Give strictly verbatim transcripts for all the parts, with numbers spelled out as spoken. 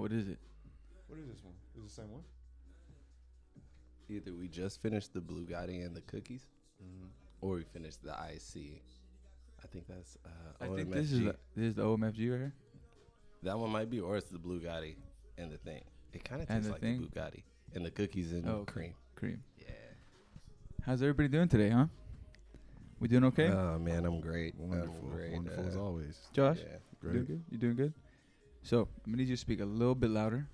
What is it? What is this one? Is it the same one? Either we just finished the Blue Gotti and the cookies, mm-hmm. or we finished the I C. I think that's uh, I O M F G. Think this is a, this is the O M F G right here. That one might be, or it's the Blue Gotti and the thing. It kind of tastes the like thing? the Blue Gotti and the cookies and oh, cream. Cream. Yeah. How's everybody doing today, huh? We doing okay? Oh, man, I'm great. Wonderful. I'm great. Wonderful uh, as always. Josh, yeah, great. Doing good? You doing good? So I'm going to need you to speak a little bit louder.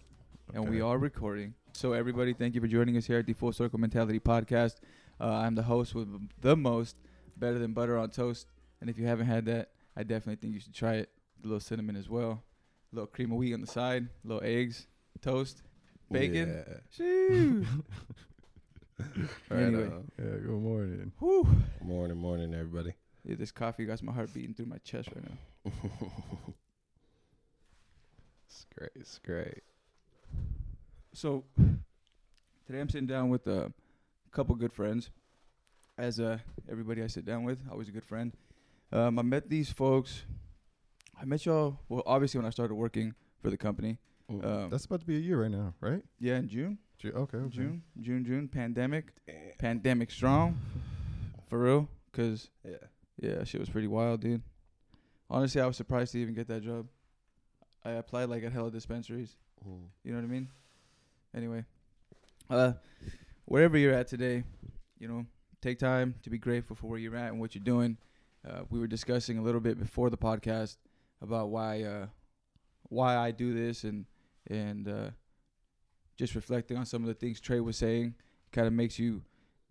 Okay. And we are recording. So everybody, thank you for joining us here at the Full Circle Mentality Podcast. Uh, I'm the host with the most, better than butter on toast. And if you haven't had that, I definitely think you should try it. A little cinnamon as well. A little cream of wheat on the side. A little eggs. Toast. Bacon. Yeah. Shoo. Right anyway. On. Yeah, good morning. Whew. Morning, morning, everybody. Yeah, this coffee got my heart beating through my chest right now. It's great. It's great. So today I'm sitting down with a couple good friends. As uh, everybody I sit down with, always a good friend. Um, I met these folks. I met y'all, well, obviously when I started working for the company. Um, That's about to be a year right now, right? Yeah, in June. Ju- okay, okay. June, June, June, pandemic. Pandemic strong, for real, because, yeah. yeah, shit was pretty wild, dude. Honestly, I was surprised to even get that job. I applied like at hella dispensaries. Ooh. You know what I mean? Anyway, uh, wherever you're at today, you know, take time to be grateful for where you're at and what you're doing. Uh, we were discussing a little bit before the podcast about why uh, why I do this and and uh, just reflecting on some of the things Trey was saying. Kind of makes you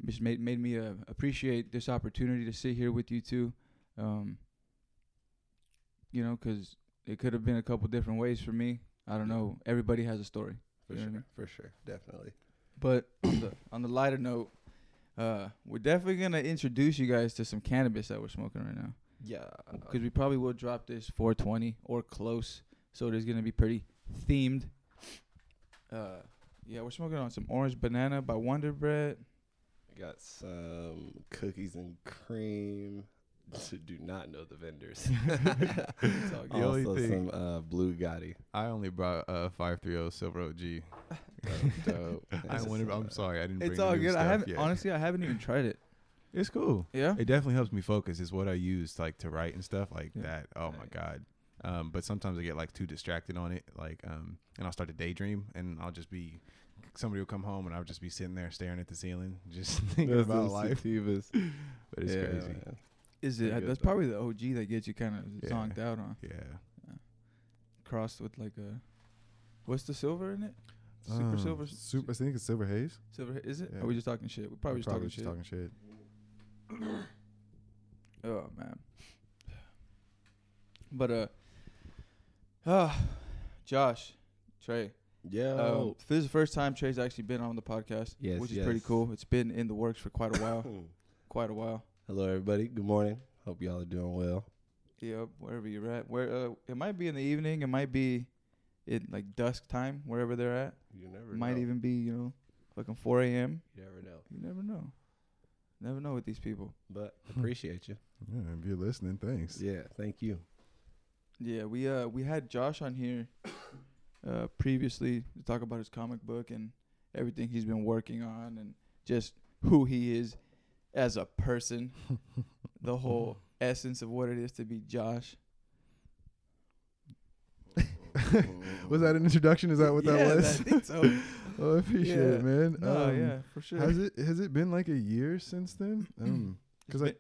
just made made me uh, appreciate this opportunity to sit here with you two. Um, you know, because it could have been a couple different ways for me. I don't know. Everybody has a story. For sure, I mean? for sure, definitely. But on, the, on the lighter note. Uh, we're definitely going to introduce you guys to some cannabis that we're smoking right now. Yeah. Because we probably will drop this four twenty or close, so it is going to be pretty themed. Uh, yeah, we're smoking on some Orange Banana by Wonder Bread. We got some cookies and cream. So do not know the vendors. the also some uh, Blue Gotti. I only brought uh, five thirty Silver O G. Dope. I wonder, I'm sorry, I didn't bring it. It's all good. I haven't yet. Honestly, I haven't even tried it. It's cool. Yeah. It definitely helps me focus. It's what I use like to write and stuff like yeah. that. Oh right. my God. Um, but sometimes I get like too distracted on it, like um and I'll start to daydream and I'll just be somebody will come home and I'll just be sitting there staring at the ceiling, just thinking that's about life. Sativas. But it's yeah, crazy. Man. Is it that's, that's probably the O G that gets you kind of yeah. zonked out on. Yeah. yeah. Crossed with like a what's the silver in it? Super um, silver, super. I think it's silver haze. Silver is it? Yeah. Are we just talking shit? We're probably, We're probably just talking just shit. Talking shit. Oh man. But uh, uh Josh, Trey. Yeah. Uh, this is the first time Trey's actually been on the podcast. Yes, which is yes. pretty cool. It's been in the works for quite a while. quite a while. Hello, everybody. Good morning. Hope y'all are doing well. Yep. Wherever you're at, where uh, it might be in the evening. It might be. It like dusk time, wherever they're at. You never know. Might even be, you know, fucking four a.m. You never know. You never know. Never know with these people. But appreciate you. Yeah, if you're listening, thanks. Yeah, thank you. Yeah, we uh we had Josh on here uh, previously to talk about his comic book and everything he's been working on and just who he is as a person. The whole essence of what it is to be Josh. Was that an introduction? Is that what yeah, that was? I think so. Oh, I appreciate yeah. it, man. No, um, yeah, for sure. Has it has it been like a year since then? Because um, I,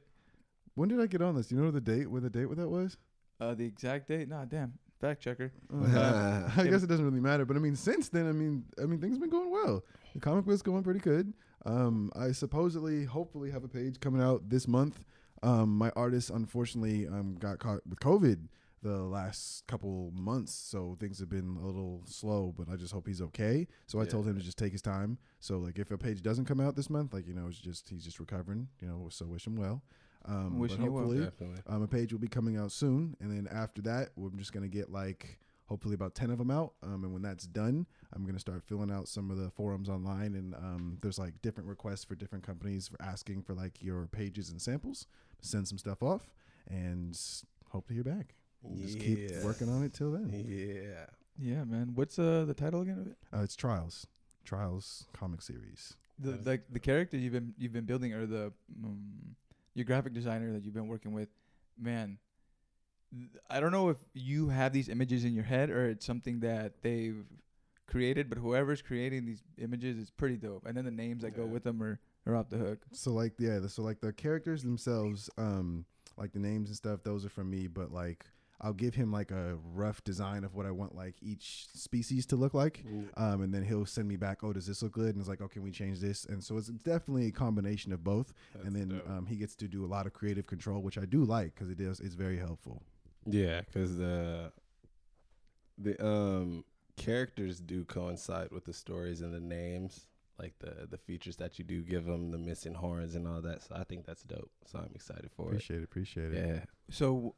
when did I get on this? Do you know the date? What the date? What that was? Uh, the exact date? Nah, damn. Fact checker. Uh, I guess it doesn't really matter. But I mean, since then, I mean, I mean, things have been going well. The comic book's going pretty good. Um, I supposedly, hopefully, have a page coming out this month. Um, my artist, unfortunately, um, got caught with COVID the last couple months, so things have been a little slow, but I just hope he's okay. So yeah. I told him to just take his time. So like if a page doesn't come out this month, like, you know, it's just, he's just recovering, you know, so wish him well. Um, wish but him hopefully, well, definitely. Um, a page will be coming out soon. And then after that, we're just going to get like, hopefully about ten of them out. Um, and when that's done, I'm going to start filling out some of the forums online. And um, there's like different requests for different companies for asking for like your pages and samples, send some stuff off and hope to hear back. Just yeah. keep working on it till then. Yeah. Yeah, man. What's uh, the title again of it? Uh, it's Trials. Trials comic series. The like the character you've been you've been building, or the um, your graphic designer that you've been working with, man. Th- I don't know if you have these images in your head or it's something that they've created, but whoever's creating these images is pretty dope. And then the names that yeah. go with them are, are off the hook. So like yeah, so like the characters themselves, um, like the names and stuff, those are from me. But like, I'll give him like a rough design of what I want like each species to look like. Um, and then he'll send me back, oh, does this look good? And it's like, oh, can we change this? And so it's definitely a combination of both. That's and then um, he gets to do a lot of creative control, which I do like because it is it's very helpful. Yeah, because the, the um, characters do coincide with the stories and the names, like the, the features that you do give them, the missing horns and all that. So I think that's dope. So I'm excited for appreciate it. Appreciate it. Appreciate it. Yeah. So...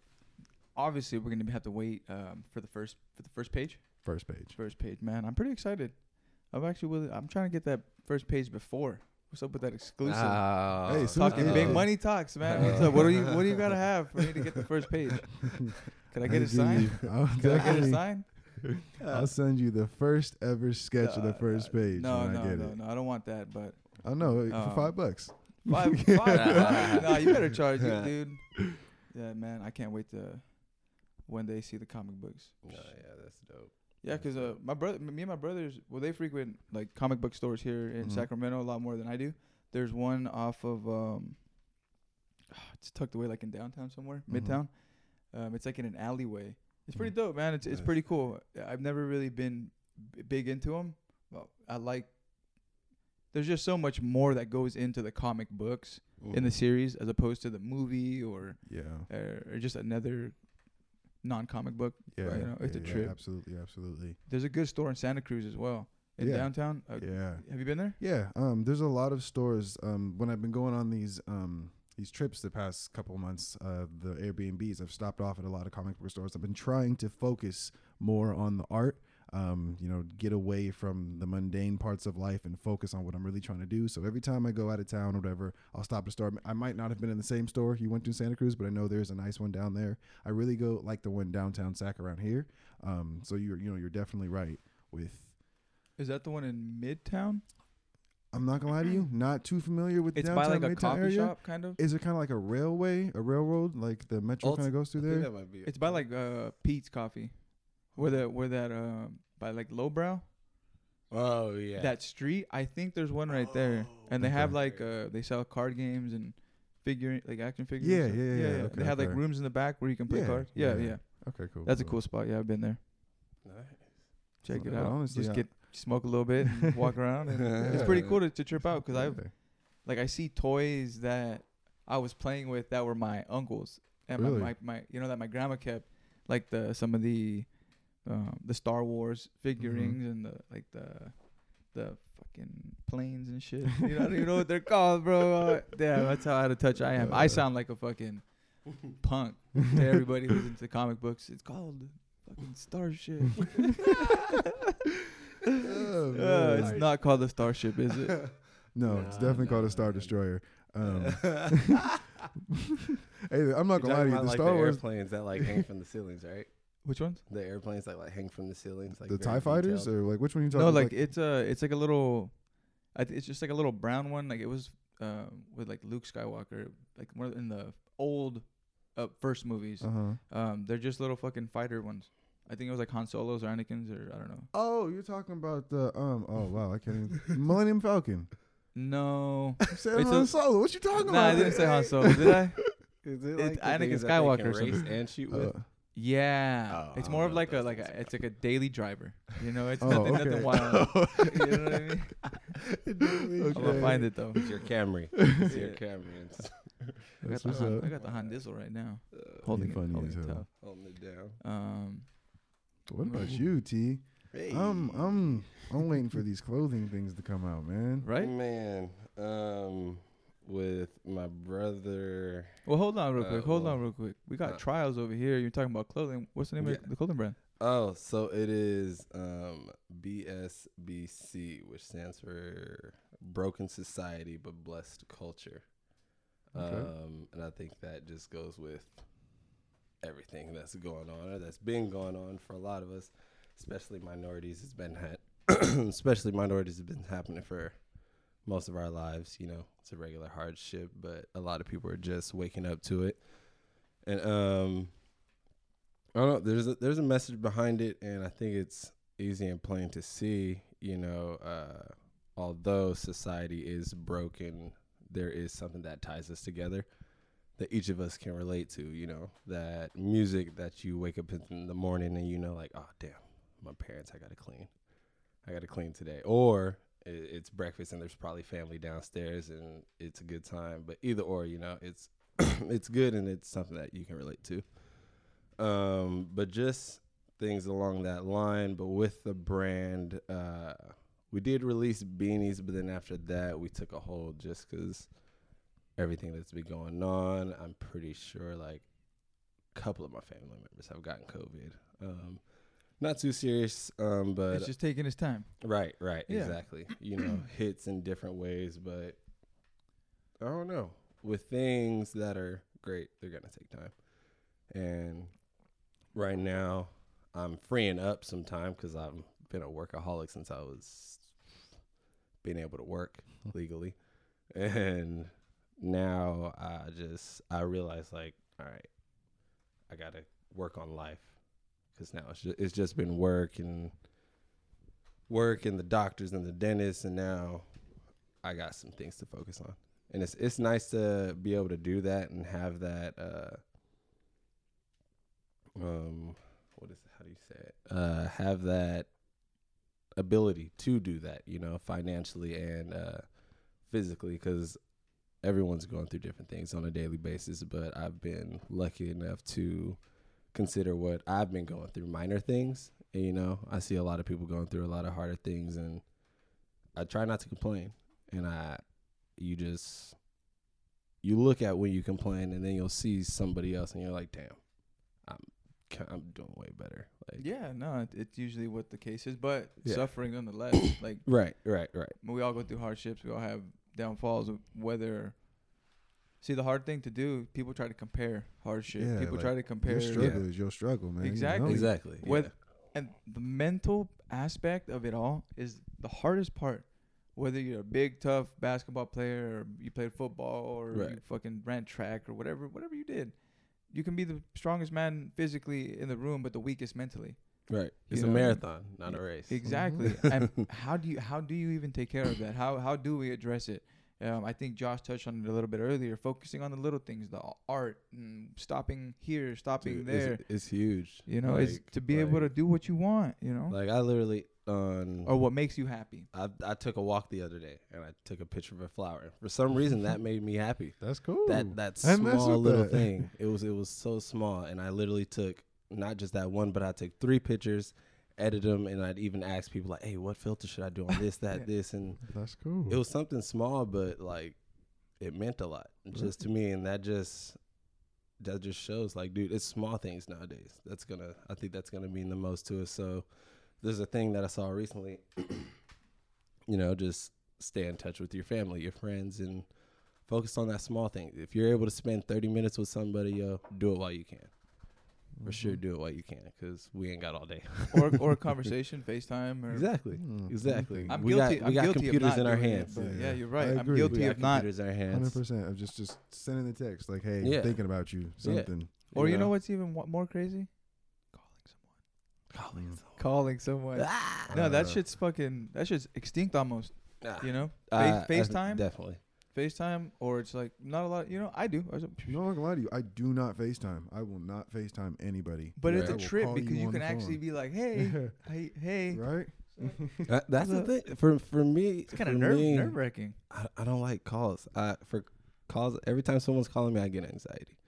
obviously, we're gonna have to wait um, for the first for the first page. First page. First page, man. I'm pretty excited. I'm actually willing, I'm trying to get that first page before. What's up with that exclusive? Oh, hey, so talking big money talks, man. What's up? What do you What do you gotta have for me to get the first page? Could I get a sign? Could I get a sign? I'll send you the first ever sketch uh, of the first page. No, when no, I get no, it. no. I don't want that. But I know um, for five bucks. Five. five nah, you better charge it, dude. Yeah, man. I can't wait to. When they see the comic books. Oh, yeah, that's dope. Yeah, because uh, my brother, me and my brothers, well, they frequent like comic book stores here in mm-hmm. Sacramento a lot more than I do. There's one off of, um, it's tucked away like in downtown somewhere, mm-hmm. Midtown. Um, it's like in an alleyway. It's pretty mm-hmm. dope, man. It's it's nice. Pretty cool. I've never really been b- big into them. Well, I like, there's just so much more that goes into the comic books Ooh. in the series as opposed to the movie or yeah or, or just another non-comic book. Yeah, right? You know, it's yeah, a trip. Yeah, absolutely, absolutely. There's a good store in Santa Cruz as well in yeah. downtown. Uh, yeah. Have you been there? Yeah. Um. There's a lot of stores. Um. When I've been going on these um these trips the past couple of months, uh, the Airbnbs, I've stopped off at a lot of comic book stores. I've been trying to focus more on the art. Um. You know, get away from the mundane parts of life and focus on what I'm really trying to do. So every time I go out of town or whatever, I'll stop at a store. I might not have been in the same store you went to in Santa Cruz, but I know there's a nice one down there. I really go like the one downtown Sac around here. Um. So you're you know you're definitely right with. Is that the one in Midtown? I'm not gonna lie to you, not too familiar with it's downtown Midtown area. It's by like Midtown a coffee area. shop, kind of. Is it kind of like a railway, a railroad, like the metro kind of goes through I there? Think that might be it. It's by like uh, Pete's Coffee. Where that, where that, uh, by like Lowbrow. Oh yeah. That street, I think there's one right oh, there, and they okay. have like, uh, they sell card games and figure like action figures. Yeah, yeah, yeah. yeah, yeah. Okay, they have okay. like rooms in the back where you can play yeah, cards. Yeah, yeah, yeah. Okay, cool. That's cool. a cool spot. Yeah, I've been there. Nice. Check so it out. Honestly, Just yeah. get smoke a little bit, and walk around. And yeah, it's pretty cool to, to trip out because I, like, I see toys that I was playing with that were my uncle's and really? my, my my you know that my grandma kept, like the some of the. Um, the Star Wars figurines mm-hmm. and the like the the fucking planes and shit. You know, I don't even know what they're called, bro. Damn, that's how out of touch I am. I sound like a fucking punk to everybody who's into comic books. It's called fucking Starship. oh, uh, it's nice. Not called a Starship, is it? no, no, it's definitely no, called a Star Destroyer. Um, hey, I'm not gonna lie to you. The like Star the Wars airplanes that like hang from the ceilings, right? Which ones? The airplanes that like hang from the ceilings, like the TIE fighters, detailed. Or like which one are you talking about? No, like, like it's a, it's like a little, I th- it's just like a little brown one. Like it was uh, with like Luke Skywalker, like more in the old uh, first movies. Uh-huh. Um, they're just little fucking fighter ones. I think it was like Han Solo's or Anakin's or I don't know. Oh, you're talking about the um. Oh wow, I can't even. Millennium Falcon. No. You said Han Solo. What you talking nah, about? Nah, I didn't say Han Solo. Did I? Is it like it, Anakin Skywalker or something? And shoot with. Uh, Yeah, oh, it's more of like a like a, it's like a daily driver, you know. It's oh, nothing, okay. nothing wild. You know what I mean? okay. I'm gonna find it though. It's your Camry. It's your Camry. I, got the Han, I got the Han Diesel right now, uh, holding it, holding it tough, holding it down. Um, what about you, T? Hey. I'm I'm I'm waiting for these clothing things to come out, man. Right, man. Um. With my brother. Well, hold on real uh, quick. Hold well, on real quick. We got uh, Trials over here. You're talking about clothing. What's the name yeah. of the clothing brand? Oh, so it is um, B S B C, which stands for Broken Society but Blessed Culture. Okay. Um, and I think that just goes with everything that's going on or that's been going on for a lot of us. especially minorities, has been ha- especially minorities have been happening for most of our lives. You know, it's a regular hardship, but a lot of people are just waking up to it. And um, I don't know. There's a, there's a message behind it, and I think it's easy and plain to see. You know, uh, although society is broken, there is something that ties us together that each of us can relate to, you know, that music that you wake up in the morning and you know, like, oh, damn, my parents, I got to clean. I got to clean today. Or it's breakfast and there's probably family downstairs and it's a good time. But either or, you know, it's it's good and it's something that you can relate to. Um, but just things along that line. But with the brand, uh, we did release beanies, but then after that, we took a hold just because everything that's been going on. I'm pretty sure like a couple of my family members have gotten COVID. Um, not too serious, um, but it's just taking its time. Right, right, yeah. Exactly. You know, hits in different ways, but I don't know. With things that are great, they're gonna take time. And right now, I'm freeing up some time because I've been a workaholic since I was being able to work legally, and now I just, I realize like, all right, I got to work on life because now it's just, it's just been work and work and the doctors and the dentists. And now I got some things to focus on. And it's, it's nice to be able to do that and have that, uh, um, what is, how do you say it? Uh, have that ability to do that, you know, financially and, uh, physically, because everyone's going through different things on a daily basis, but I've been lucky enough to consider what I've been going through minor things. And, you know, I see a lot of people going through a lot of harder things, and I try not to complain. And I, you just, you look at when you complain, and then you'll see somebody else, and you're like, damn, I'm, I'm doing way better. Like, yeah, no, it's usually what the case is, but yeah. Suffering nonetheless. Like, right, right, right. We all go through hardships. We all have downfalls of whether. See, the hard thing to do, people try to compare hardship. Yeah, people like try to compare. Your struggle yeah. is your struggle, man. Exactly. You know? Exactly. With, yeah. And the mental aspect of it all is the hardest part. Whether you're a big, tough basketball player, or you played football, or right. you fucking ran track, or whatever, whatever you did, you can be the strongest man physically in the room, but the weakest mentally. Right. It's you know? a marathon, not a race. Exactly. And how do you how do you even take care of that? How how do we address it? Um, I think Josh touched on it a little bit earlier, focusing on the little things, the art, and stopping here, stopping Dude, there. It's, it's huge. You know, like, it's to be like, able to do what you want, you know? Like I literally um, or what makes you happy. I I took a walk the other day and I took a picture of a flower. For some reason that made me happy. That's cool. That that small little that. thing. It was it was so small, and I literally took not just that one, but I took three pictures, edit them, and I'd even ask people like, hey, what filter should I do on this, that, yeah. this? And that's cool. It was something small, but like it meant a lot really? just to me. And that just, that just shows like, dude, it's small things nowadays. That's gonna, I think that's gonna mean the most to us. So there's a thing that I saw recently, you know, just stay in touch with your family, your friends, and focus on that small thing. If you're able to spend thirty minutes with somebody, yo, do it while you can. For sure, do it while you can, because we ain't got all day. or or a conversation, FaceTime. Or exactly, mm, exactly. I'm we guilty. Got, we I'm got guilty computers in our hands. It, yeah. yeah, you're right. I'm guilty of not. Computers in our hands. one hundred percent of just, just sending the text, like, hey, yeah. I'm thinking about you, something. Yeah. Or you know? you know what's even more crazy? Calling someone. Calling mm. someone. Calling someone. Ah! No, that shit's fucking, that shit's extinct almost, ah. you know? Uh, Face, FaceTime. Uh, definitely. FaceTime, or it's like not a lot, you know. I do. I'm not gonna lie to you. I do not FaceTime. I will not FaceTime anybody. But right. it's a trip because you, you can actually phone. be like, hey, hey, hey. Right? uh, that's the thing. For for me, it's kind of nerve nerve wracking. I, I don't like calls. I, for calls, every time someone's calling me, I get anxiety.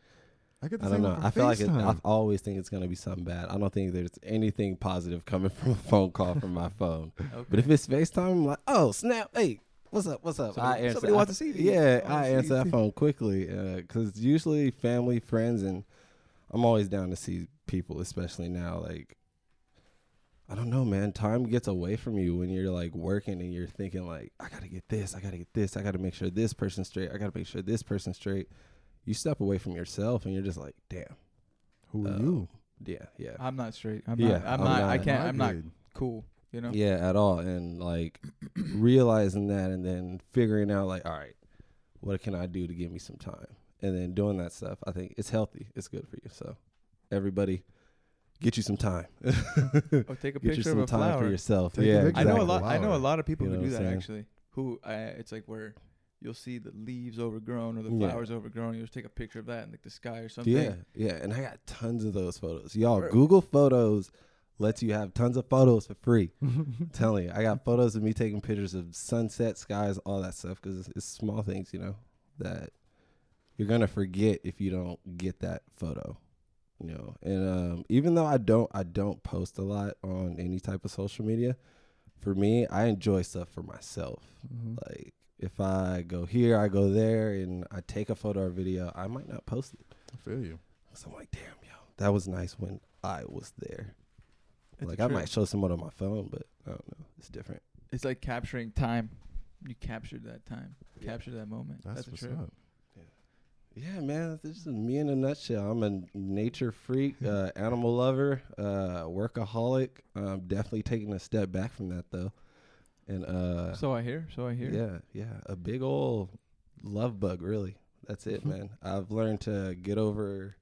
I get the I don't know. I feel like it, I always think it's gonna be something bad. I don't think there's anything positive coming from a phone call from my phone. Okay. But if it's FaceTime, I'm like, oh snap, hey. What's up? What's up? Somebody, I answer, somebody wants to see me. Yeah, I, I answer that phone quickly because uh, usually family, friends, and I'm always down to see people, especially now. Like, I don't know, man. Time gets away from you when you're like working and you're thinking like, I got to get this. I got to get this. I got to make sure this person's straight. I got to make sure this person's straight. You step away from yourself and you're just like, damn. Who are um, you? Yeah, yeah. I'm not straight. I'm yeah, not. I'm, I'm not, not. I can't. I'm not, I'm not cool. You know. Yeah, at all. And like realizing that, and then figuring out like, all right, what can I do to give me some time? And then doing that stuff, I think it's healthy. It's good for you. So, everybody, get you some time. oh, take a get picture you some of a time flower. For yourself. Take yeah, exactly. I know a lot. I know a lot of people you who do that saying? Actually. Who I, it's like where you'll see the leaves overgrown or the flowers yeah. overgrown. You just take a picture of that and like the sky or something. Yeah, yeah. And I got tons of those photos. Y'all, Bro. Google Photos lets you have tons of photos for free. I'm telling you, I got photos of me taking pictures of sunset skies, all that stuff, because it's, it's small things, you know, that you're gonna forget if you don't get that photo. You know, and um, even though I don't, I don't post a lot on any type of social media. For me, I enjoy stuff for myself. Mm-hmm. Like if I go here, I go there, and I take a photo or video, I might not post it. I feel you. So I'm like, damn, yo, that was nice when I was there. It's like I might show someone on my phone, but I don't know. It's different. It's like capturing time. You captured that time. Yeah. Captured that moment. That's, That's true. Up. Yeah, man, this is me in a nutshell. I'm a nature freak, uh, animal lover, uh, workaholic. I'm definitely taking a step back from that, though. And uh, So I hear, so I hear. Yeah, yeah, a big old love bug, really. That's it, man. I've learned to get over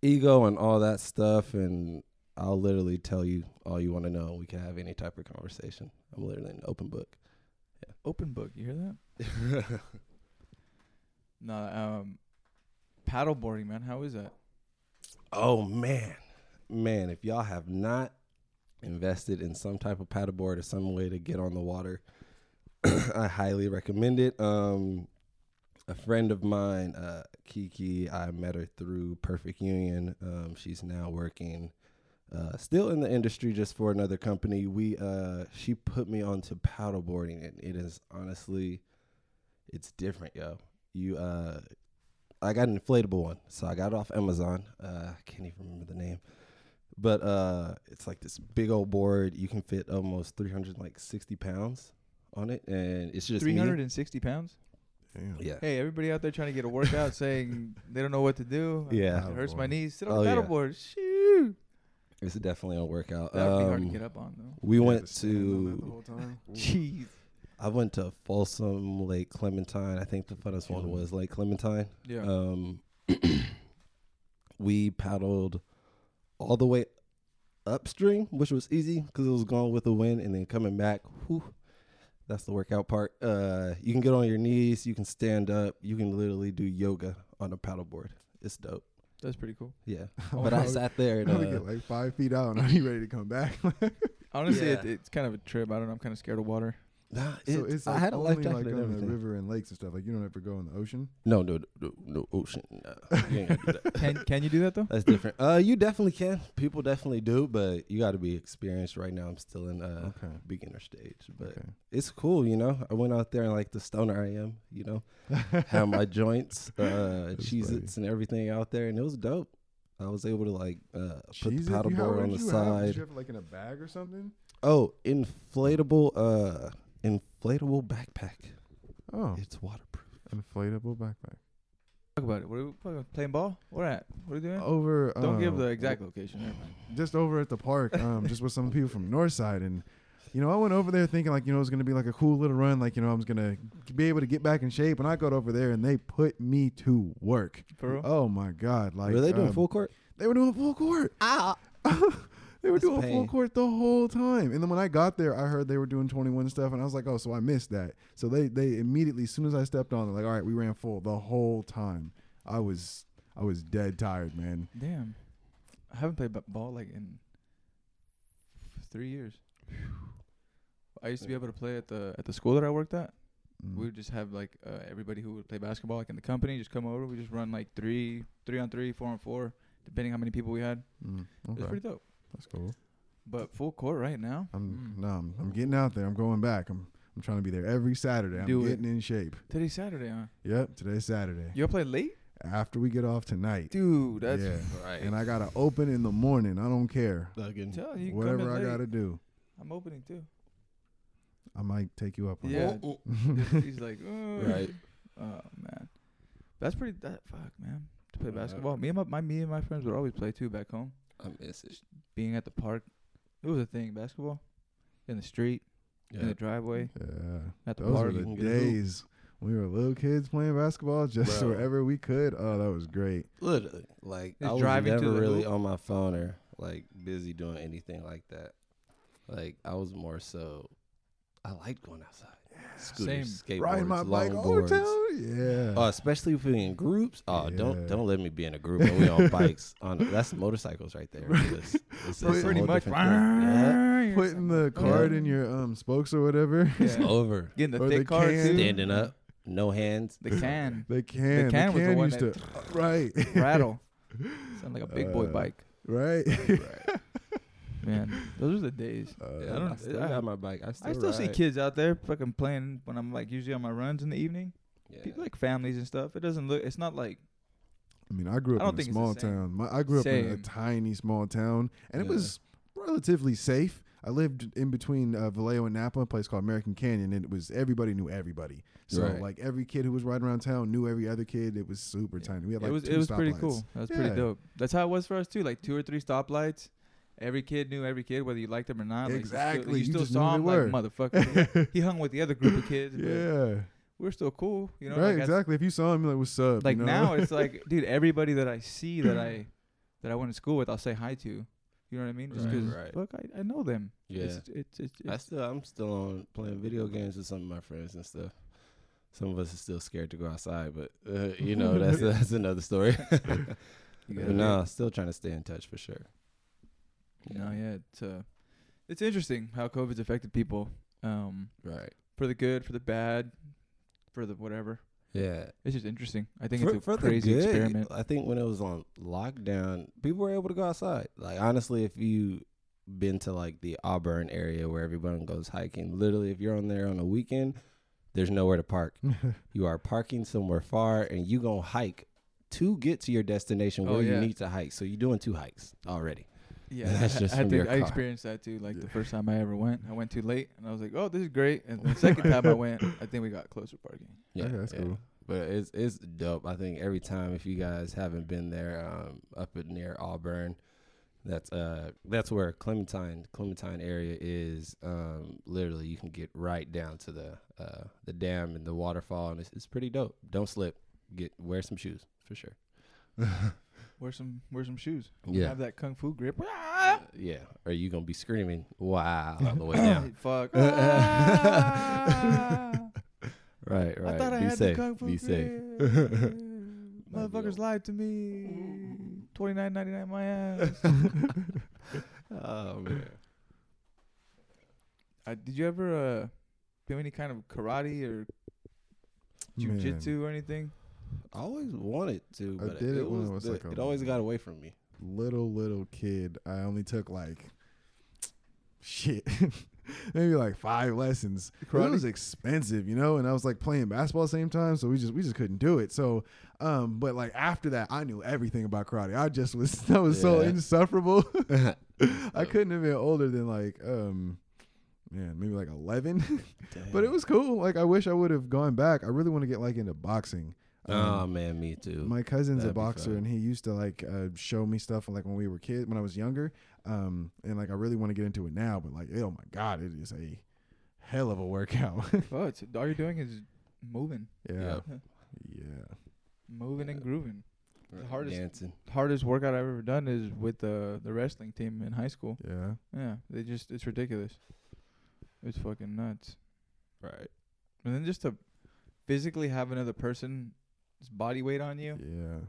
ego and all that stuff, and I'll literally tell you all you want to know. We can have any type of conversation. I'm literally an open book. Yeah. Open book, you hear that? No, um, paddleboarding, man. How is that? Oh man, man! If y'all have not invested in some type of paddleboard or some way to get on the water, I highly recommend it. Um, a friend of mine, uh, Kiki, I met her through Perfect Union. Um, she's now working, uh, still in the industry, just for another company. We, uh, she put me onto paddleboarding, and it is honestly, it's different, yo. You, uh, I got an inflatable one, so I got it off Amazon. Uh, I can't even remember the name, but uh, it's like this big old board. You can fit almost three hundred like sixty pounds on it, and it's just three hundred and sixty pounds. Damn. Yeah. Hey, everybody out there trying to get a workout, saying they don't know what to do. Yeah, it hurts my knees. Sit on oh, the paddleboard. Yeah. Shoot. It's definitely a workout. That would um, be hard to get up on though. We yeah, went to. The whole time. Jeez. I went to Folsom, Lake Clementine. I think the funnest one was Lake Clementine. Yeah. Um, we paddled all the way upstream, which was easy because it was going with the wind, and then coming back, whew, that's the workout part. Uh, you can get on your knees. You can stand up. You can literally do yoga on a paddleboard. It's dope. That's pretty cool. Yeah. Oh, but I, I was, sat there. And, I uh, get like five feet out, and I'm ready to come back. Honestly, yeah. it, it's kind of a trip. I don't know. I'm kind of scared of water. Nah, it's, so it's like I had a life jacket like and on everything. The river and lakes and stuff. Like you don't ever go in the ocean. No, no, no, no ocean. No. You ain't gotta do that. Can can you do that though? That's different. Uh, you definitely can. People definitely do, but you got to be experienced. Right now, I'm still in uh okay. beginner stage, but okay. it's cool. You know, I went out there and like the stoner I am. You know, have my joints, uh, Cheez-Its and everything out there, and it was dope. I was able to like uh, put the paddleboard on the side. Did you have it like in a bag or something? Oh, inflatable. Uh. Inflatable backpack. Oh, it's waterproof. Inflatable backpack. Talk about it. What are we playing, playing ball? Where at? What are you doing? Over. Don't um, give the exact location. Just over at the park. Um, just with some people from Northside, and you know, I went over there thinking like you know it was gonna be like a cool little run, like you know I was gonna be able to get back in shape, and I got over there and they put me to work. For real? Oh my God! Like were they doing um, full court? They were doing full court. Ah. They were That's doing pain. Full court the whole time. And then when I got there, I heard they were doing twenty-one stuff, and I was like, oh, so I missed that. So they they immediately, as soon as I stepped on, they're like, all right, we ran full the whole time. I was I was dead tired, man. Damn. I haven't played ball like in three years. I used to be able to play at the at the school that I worked at. Mm. We would just have like uh, everybody who would play basketball like in the company just come over. We just run like three, three on three, four on four, depending how many people we had. Mm. Okay. It was pretty dope. That's cool. But full court right now? I'm mm. no, I'm, I'm getting out there. I'm going back. I'm I'm trying to be there every Saturday. I'm Do getting it. in shape. Today's Saturday, huh? Yep, today's Saturday. You'll play late? After we get off tonight. Dude, that's yeah. right. And I gotta open in the morning. I don't care. I can tell you whatever I late. gotta do. I'm opening too. I might take you up on yeah. that. Oh, oh. He's like, oh. Right. Oh man. That's pretty that fuck, man. to play basketball. Me and my, my me and my friends would always play too back home. I miss it. Being at the park, it was a thing. Basketball in the street, yeah. in the driveway, yeah. At the Those park. Those were the days. We were little kids playing basketball just Bro. wherever we could. Oh, that was great. Literally, like just I was driving never really hoop. on my phone or like busy doing anything like that. Like I was more so, I liked going outside. Yeah, scooters, Same. Riding my bike all the time. Yeah. Uh, especially if we're in groups. Oh, yeah. don't don't let me be in a group when we on bikes. On that's motorcycles right there. It's, it's, it's pretty much yeah. putting the card yeah. in your um spokes or whatever. Yeah. It's over. Getting the or thick the card too. Standing up, no hands. The can. The can. The can, the can was the one that to, right. rattle. Sound like a big boy uh, bike. Right. Right. Man, those are the days. Uh, yeah, I don't. I still I, have my bike. I still, I still ride. see kids out there fucking playing when I'm like usually on my runs in the evening. Yeah. People like families and stuff. It doesn't look. It's not like. I mean, I grew up I in a small town. My, I grew same. up in a tiny small town, and yeah. it was relatively safe. I lived in between uh, Vallejo and Napa, a place called American Canyon, and it was everybody knew everybody. So right. like every kid who was riding around town knew every other kid. It was super yeah. tiny. We had like it was. Two it was pretty lights. cool. That was yeah. pretty dope. That's how it was for us too. Like two or three stoplights. Every kid knew every kid, whether you liked them or not. Exactly. Like you still, you you still saw him like, motherfucker. He hung with the other group of kids. Yeah. We're still cool. You know? Right, like exactly. I, if you saw him, like, what's up? Like, you know? Now it's like, dude, everybody that I see that I that I went to school with, I'll say hi to. You know what I mean? Just because, right, right. look, I, I know them. Yeah. It's, it's, it's, it's I still, I'm still on playing video games with some of my friends and stuff. Some of us are still scared to go outside, but, uh, you know, that's that's another story. But no, still trying to stay in touch for sure. Yeah. No, yeah, it's uh, it's interesting how COVID's affected people. Um, right. For the good, for the bad, for the whatever. Yeah. It's just interesting. I think for, it's a crazy good, experiment. I think when it was on lockdown, people were able to go outside. Like honestly, if you been to like the Auburn area where everyone goes hiking, literally, if you're on there on a weekend, there's nowhere to park. You are parking somewhere far, and you gonna hike to get to your destination where oh, yeah. you need to hike. So you're doing two hikes already. Yeah, that's I, just I, think I experienced that too. Like yeah. the first time I ever went, I went too late, and I was like, "Oh, this is great." And the second time I went, I think we got closer parking. Yeah, okay, that's yeah. cool. But it's it's dope. I think every time, if you guys haven't been there, um, up near Auburn, that's uh that's where Clementine Clementine area is. Um, literally, you can get right down to the uh the dam and the waterfall, and it's it's pretty dope. Don't slip. Get wear some shoes for sure. Wear some, wear some shoes. Yeah. Have that kung fu grip. Uh, yeah. Or you gonna be screaming, "Wow!" all the way down. Fuck. Ah. Right, right. I thought I be had safe. The kung fu be safe. Grip. Motherfuckers lied to me. Twenty nine ninety nine my ass. Oh man. Uh, did you ever uh, do any kind of karate or jiu-jitsu or anything? I always wanted to, but I did it, it when was, I was the, like it always got away from me. Little, little kid. I only took like, shit, maybe like five lessons. Karate was expensive, you know, and I was like playing basketball at the same time, so we just we just couldn't do it. So, um, but like after that, I knew everything about karate. I just was, that was yeah. so insufferable. I couldn't have been older than like, um, man, maybe like eleven. But it was cool. Like I wish I would have gone back. I really want to get like into boxing. Um, oh man, me too. My cousin's That'd a boxer, and he used to like uh, show me stuff like when we were kids, when I was younger. Um, and like I really want to get into it now, but like, oh my god, it is a hell of a workout. Oh, it's all you're doing is moving. Yeah, yeah, yeah. moving yeah. and grooving. The hardest, Dancing. hardest workout I've ever done is with the uh, the wrestling team in high school. Yeah, yeah. They just, it's ridiculous. It's fucking nuts. Right. And then just to physically have another person. Body weight on you. Yeah.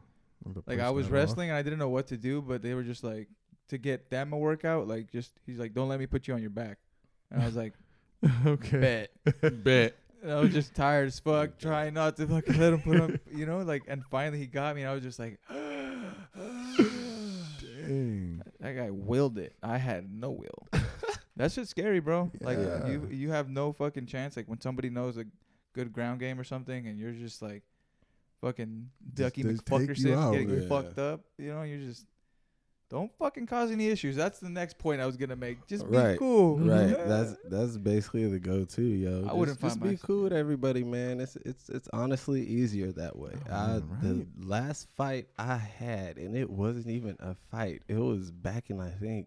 Like I was wrestling and I didn't know what to do, but they were just like, to get them a workout, like just he's like, "Don't let me put you on your back." And I was like, "Okay, bet, bet." And I was just tired as fuck, trying not to fucking let him put on, you know, like. And finally he got me, and I was just like, "Dang, that guy willed it." I had no will. That's just scary, bro. Yeah. Like you, you have no fucking chance. Like when somebody knows a good ground game or something, and you're just like. Fucking Ducky McFuckerson getting yeah. fucked up. You know, you're just Don't fucking cause any issues. That's the next point I was gonna make. Just be right. cool. Right. Yeah. That's that's basically the go-to, yo. I just, wouldn't just find be cool with everybody, man. It's it's it's honestly easier that way. Oh, I, right. The last fight I had, and it wasn't even a fight. It was back in I think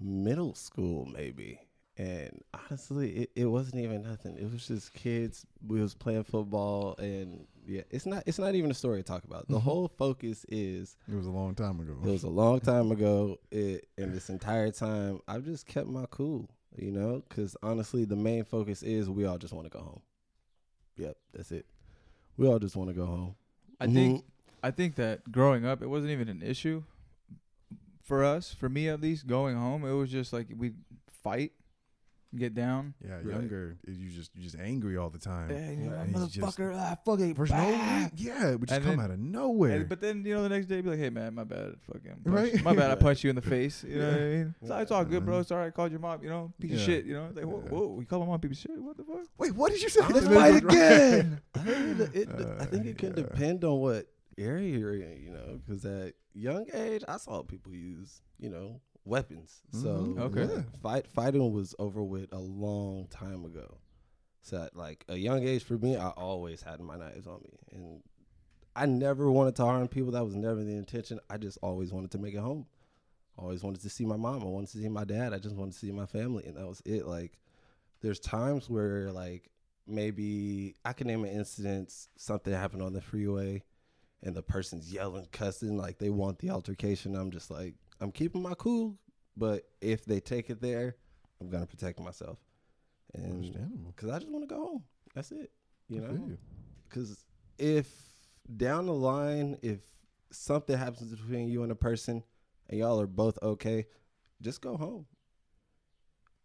middle school, maybe. And honestly, it, it wasn't even nothing. It was just kids. We was playing football, and yeah, it's not it's not even a story to talk about. The mm-hmm. whole focus is it was a long time ago. It was a long time ago. It, and this entire time, I've just kept my cool, you know, because honestly, the main focus is we all just want to go home. Yep, that's it. We all just want to go home. I mm-hmm. think I think that growing up, it wasn't even an issue for us. For me, at least, going home, it was just like we'd fight. Get down. Yeah, right. Younger. You just you just angry all the time. Yeah, you're like, motherfucker, I ah, fucking for no yeah, it would just and come then, out of nowhere. And, but then you know the next day, be like, hey man, my bad, fucking, right? My bad, I punched you in the face. You know yeah. what I mean? It's, it's all good, bro. It's all right. I called your mom. You know, piece yeah. of shit. You know, it's like whoa, yeah. whoa, you call my mom, piece of shit. What the fuck? Wait, what did you say? Let's fight again. I think it, it, uh, I think it can yeah. depend on what area you're in. You know, because at young age, I saw people use you know. weapons. Mm-hmm. So okay. yeah, fight fighting was over with a long time ago. So at like a young age for me, I always had my knives on me. And I never wanted to harm people. That was never the intention. I just always wanted to make it home. I always wanted to see my mom. I wanted to see my dad. I just wanted to see my family. And that was it. Like there's times where like maybe I can name an incident, something happened on the freeway and the person's yelling, cussing, like they want the altercation. I'm just like, I'm keeping my cool, but if they take it there, I'm going to protect myself. And understandable. Because I just want to go home. That's it. You Good know? Because if down the line, if something happens between you and a person and y'all are both okay, just go home.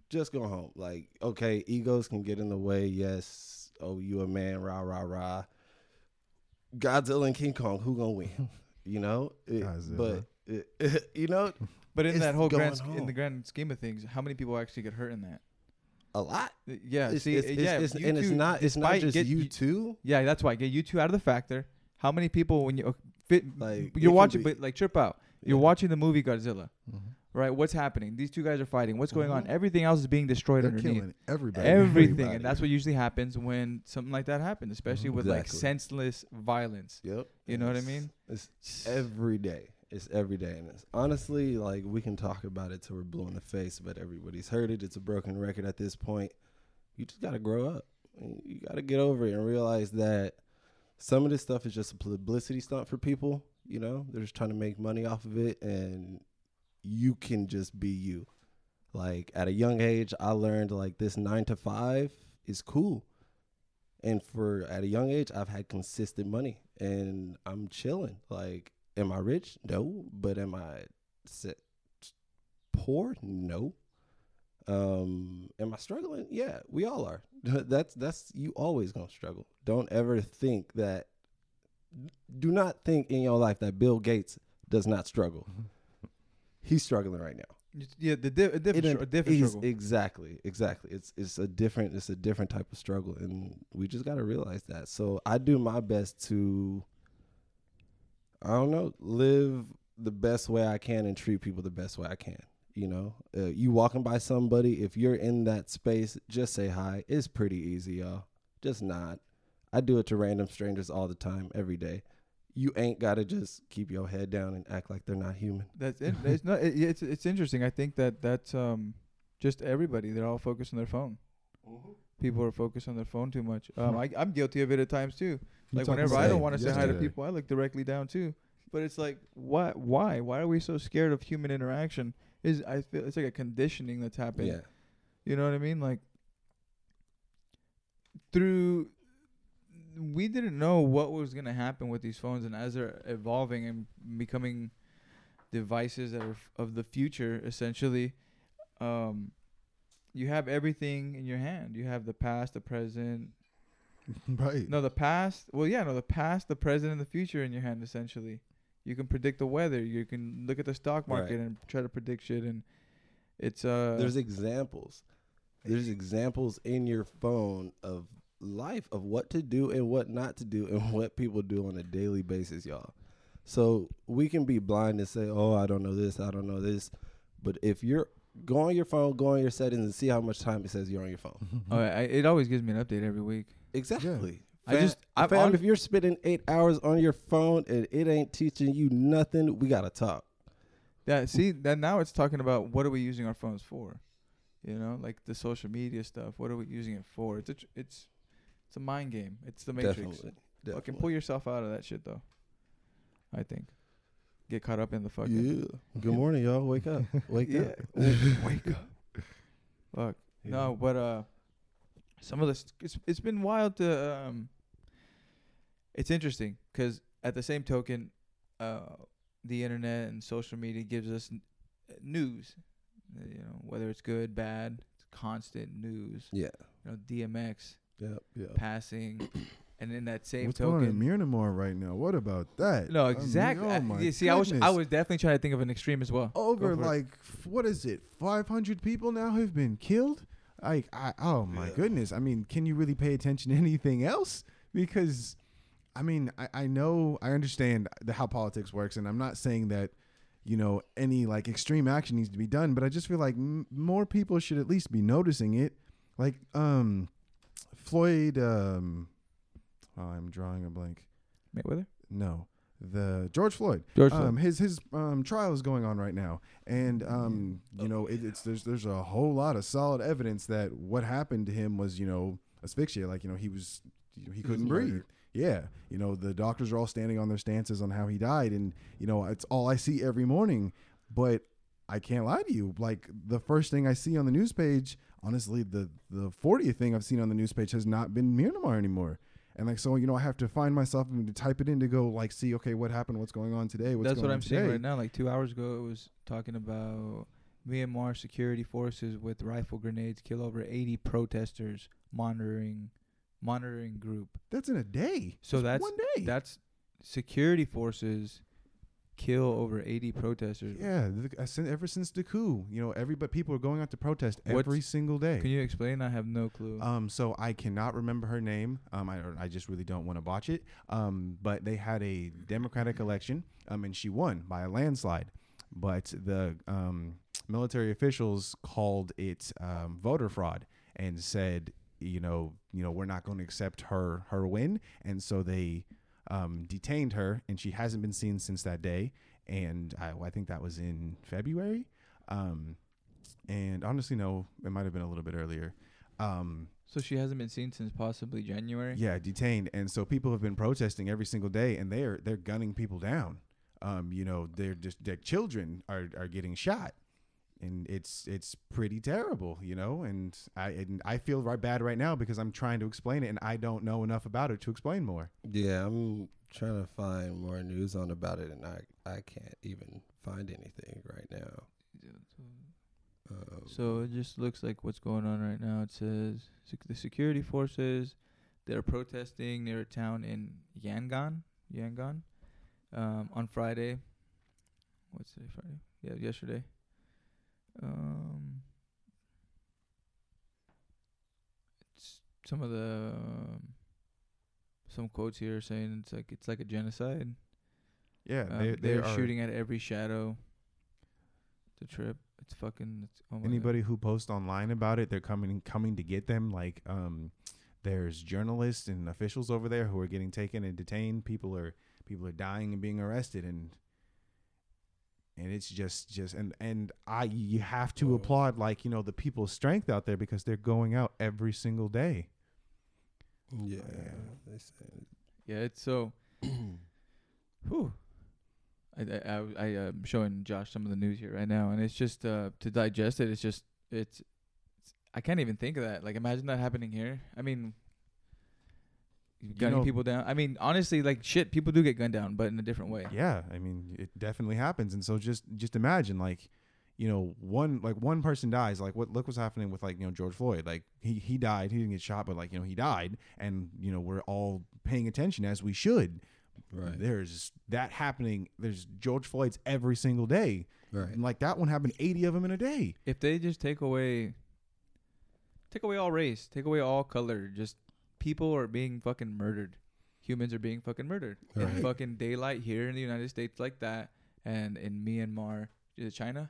Just go home. Like, okay, egos can get in the way. Yes. Oh, you a man. Rah, rah, rah. Godzilla and King Kong, who going to win? You know? It, but... you know, but in that whole grand sch- in the grand scheme of things, how many people actually get hurt in that? A lot. Yeah. It's, see, it's, it's, yeah, it's, and two, it's not. It's not just get, you two. Yeah, that's why get you two out of the factor. How many people when you fit? Like, you're watching, be, but like trip out. Yeah. You're watching the movie Godzilla, mm-hmm. right? What's happening? These two guys are fighting. What's going mm-hmm. on? Everything else is being destroyed. They're underneath. Killing everybody. Everything, everybody. And that's what usually happens when something like that happens, especially mm-hmm. with exactly. like senseless violence. Yep. You yes. know what I mean? It's every day. It's every day. And it's honestly, like, we can talk about it till we're blue in the face, but everybody's heard it. It's a broken record at this point. You just got to grow up. You got to get over it and realize that some of this stuff is just a publicity stunt for people. You know, they're just trying to make money off of it, and you can just be you. Like, at a young age, I learned, like, this nine to five is cool. And for at a young age, I've had consistent money, and I'm chilling. Like, am I rich? No. But am I poor? No. Um, am I struggling? Yeah, we all are. That's that's you always gonna struggle. Don't ever think that. Do not think in your life that Bill Gates does not struggle. He's struggling right now. Yeah, the di- a different, it, a different struggle. Exactly, exactly. It's it's a different it's a different type of struggle, and we just gotta realize that. So I do my best to. I don't know, live the best way I can and treat people the best way I can. You know, uh, you walking by somebody, if you're in that space, just say hi. It's pretty easy, y'all. Just nod. I do it to random strangers all the time, every day. You ain't got to just keep your head down and act like they're not human. That's it. It's, not, it, it's, it's interesting. I think that that's um, just everybody. They're all focused on their phone. Mm-hmm. People are focused on their phone too much. Um, I, I'm guilty of it at times, too. Like, whenever I don't want to say hi to people, I look directly down, too. But it's like, what? Why? Why are we so scared of human interaction? Is I feel it's like a conditioning that's happened. Yeah. You know what I mean? Like, through... We didn't know what was going to happen with these phones. And as they're evolving and becoming devices that are f- of the future, essentially, um, you have everything in your hand. You have the past, the present... Right. No, the past. Well, yeah, no, the past, the present, and the future in your hand. Essentially, you can predict the weather. You can look at the stock market right. and try to predict shit. And it's uh. There's examples. There's examples in your phone of life of what to do and what not to do and what people do on a daily basis, y'all. So we can be blind and say, oh, I don't know this, I don't know this. But if you're, go on your phone, go on your settings and see how much time it says you're on your phone. Oh, I, it always gives me an update every week. Exactly. Yeah. Fam, I just, I found if you're spending eight hours on your phone and it ain't teaching you nothing, we gotta talk. Yeah, see, that now it's talking about what are we using our phones for? You know, like the social media stuff. What are we using it for? It's a, it's it's a mind game. It's the Matrix. Definitely, definitely. Fucking pull yourself out of that shit though. I think get caught up in the fucking. Yeah. Good morning, y'all. Wake up. Wake yeah. up. Wake up. Fuck. Yeah. No, but uh, some of this it's, it's been wild to. Um, it's interesting because at the same token, uh, the internet and social media gives us n- news. You know, whether it's good, bad, it's constant news. Yeah. You know, D M X. Yep. Yep. Passing. And in that same What's token, going on in Myanmar right now? What about that? No, exactly. I mean, oh my I, you see, I was I was definitely trying to think of an extreme as well. Over like it. what is it? five hundred people now have been killed. Like, I, oh my yeah. goodness. I mean, can you really pay attention to anything else? Because, I mean, I, I know I understand the, how politics works, and I'm not saying that, you know, any like extreme action needs to be done, but I just feel like m- more people should at least be noticing it. Like, um, Floyd. Um, Oh, I'm drawing a blank. Mayweather? No. The George Floyd. George Floyd. Um, his his um, trial is going on right now. And, um, yeah. you know, it, it's there's there's a whole lot of solid evidence that what happened to him was, you know, asphyxia. Like, you know, he was, you know, he couldn't breathe. Yeah. You know, the doctors are all standing on their stances on how he died. And, you know, it's all I see every morning. But I can't lie to you. Like, the first thing I see on the news page, honestly, the, the fortieth thing I've seen on the news page has not been Myanmar anymore. And like, so, you know, I have to find myself and to type it in to go like, see, okay, what happened? What's going on today? What's That's going what I'm today? Seeing right now. Like two hours ago, it was talking about Myanmar security forces with rifle grenades kill over eighty protesters monitoring, monitoring group. That's in a day. So that's, that's one day. That's security forces kill over eighty protesters. Yeah. The, ever since the coup, you know, every, but people are going out to protest What's, every single day. Can you explain? I have no clue. Um, so I cannot remember her name. Um, I, I just really don't want to botch it. Um, but they had a democratic election, um, and she won by a landslide, but the, um, military officials called it, um, voter fraud and said, you know, you know, we're not going to accept her, her win. And so they, Um, detained her, and she hasn't been seen since that day. And I, I think that was in February. Um, and honestly, no, it might have been a little bit earlier. Um, so she hasn't been seen since possibly January. Yeah, detained. And so people have been protesting every single day, and they're they're gunning people down. Um, you know, they're just their children are are getting shot, and it's it's pretty terrible, you know. And I and I feel right bad right now because I'm trying to explain it and I don't know enough about it to explain more. Yeah, I'm trying to find more news on about it and I I can't even find anything right now. Um, so it just looks like what's going on right now. It says sec- the security forces they're protesting near a town in Yangon, Yangon, um, on Friday. What's today? Friday? Yeah, yesterday. Um, it's some of the um, some quotes here saying it's like it's like a genocide. Yeah, um, they they they're are shooting at every shadow. The trip, it's fucking. It's, oh anybody God. who posts online about it, they're coming coming to get them. Like, um, there's journalists and officials over there who are getting taken and detained. People are people are dying and being arrested and. And it's just, just, and, and I, you have to Whoa. applaud, like, you know, the people's strength out there because they're going out every single day. Yeah. Yeah. yeah it's so, whew. I, I, I, I, I'm showing Josh some of the news here right now. And it's just, uh, to digest it, it's just, it's, it's, I can't even think of that. Like, imagine that happening here. I mean, gunning you know, people down. I mean, honestly, like shit, people do get gunned down, but in a different way. Yeah, I mean, it definitely happens. And so just, just imagine, like, you know, one like one person dies. Like, what look what's happening with like you know George Floyd. Like he he died. He didn't get shot, but like you know he died. And you know we're all paying attention as we should. Right. There's that happening. There's George Floyd's every single day. Right. And like that one happened, eighty of them in a day. If they just take away, take away all race, take away all color, just. People are being fucking murdered. humans are being fucking murdered. Right. In fucking daylight here in the United States like that, and in Myanmar, is it China?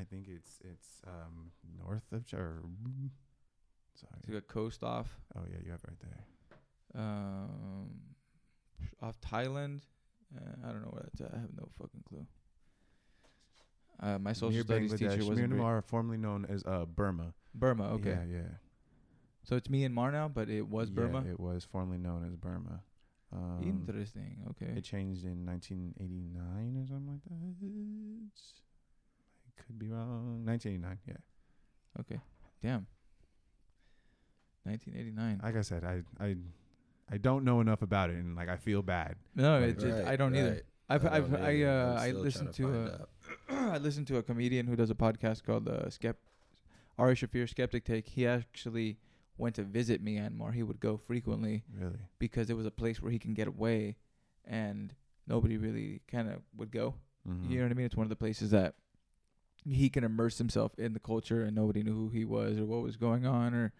I think it's it's um, north of China. Sorry. It's like a coast off. Oh, yeah, you have it right there. Um, off Thailand. Uh, I don't know where that's at. I have no fucking clue. Uh, my social Near studies Bangladesh, teacher was Myanmar, formerly known as uh, Burma. Burma, okay. Yeah, yeah. So it's Myanmar now, but it was yeah, Burma? It was formerly known as Burma. Um, Interesting, okay. It changed in nineteen eighty-nine or something like that. I could be wrong. nineteen eighty-nine, yeah. Okay, damn. nineteen eighty-nine. Like I said, I I, I don't know enough about it, and like I feel bad. No, like, it's right, just, I don't right. either. I've, I I've, I, uh, I listened to, to a, I listened to a comedian who does a podcast called uh, Skep, Ari Shafir, Skeptic Take. He actually went to visit Myanmar. He would go frequently, really, because it was a place where he can get away, and nobody really kind of would go. Mm-hmm. You know what I mean? It's one of the places that he can immerse himself in the culture, and nobody knew who he was or what was going on, or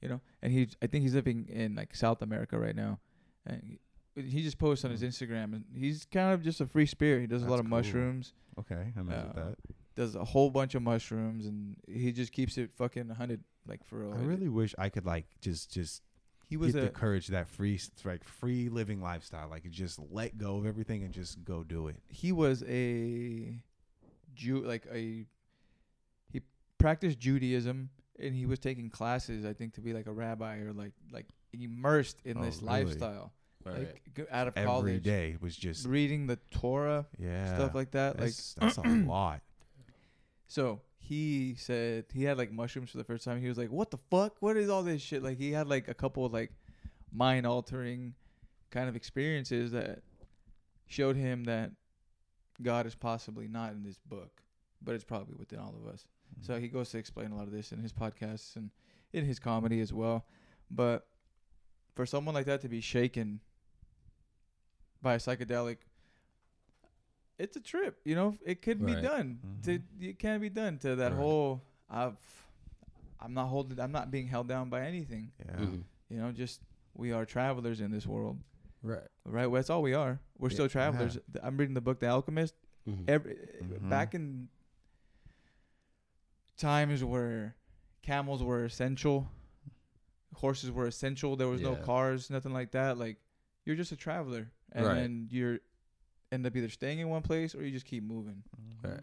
you know. And he, I think he's living in like South America right now, and. He, He just posts on his Instagram, and he's kind of just a free spirit. He does That's a lot of cool. mushrooms. Okay, I mess uh, with that. Does a whole bunch of mushrooms, and he just keeps it fucking one hundred, like for real. I really wish I could like just just he was get a, the courage, that free like free living lifestyle, like just let go of everything and just go do it. He was a Jew, like a he practiced Judaism, and he was taking classes, I think, to be like a rabbi or like like immersed in oh, this really? lifestyle. Like right. out of every college, every day was just reading the Torah, yeah, stuff like that. That's, like that's a lot. So he said he had like mushrooms for the first time. He was like, "What the fuck? What is all this shit?" Like he had like a couple of like mind-altering kind of experiences that showed him that God is possibly not in this book, but it's probably within all of us. Mm-hmm. So he goes to explain a lot of this in his podcasts and in his comedy as well, but. For someone like that to be shaken by a psychedelic, it's a trip, you know. It could right. be done. Mm-hmm. To, it can be done to that right. whole. I've, I'm not holding. I'm not being held down by anything. Yeah. Mm-hmm. You know, just we are travelers in this world. Right. Right. Well, that's all we are. We're yeah. still travelers. Yeah. I'm reading the book The Alchemist. Mm-hmm. Every mm-hmm. back in times where camels were essential. Horses were essential. There was yeah. no cars, nothing like that. Like you're just a traveler, and right. then you're end up either staying in one place or you just keep moving. Right.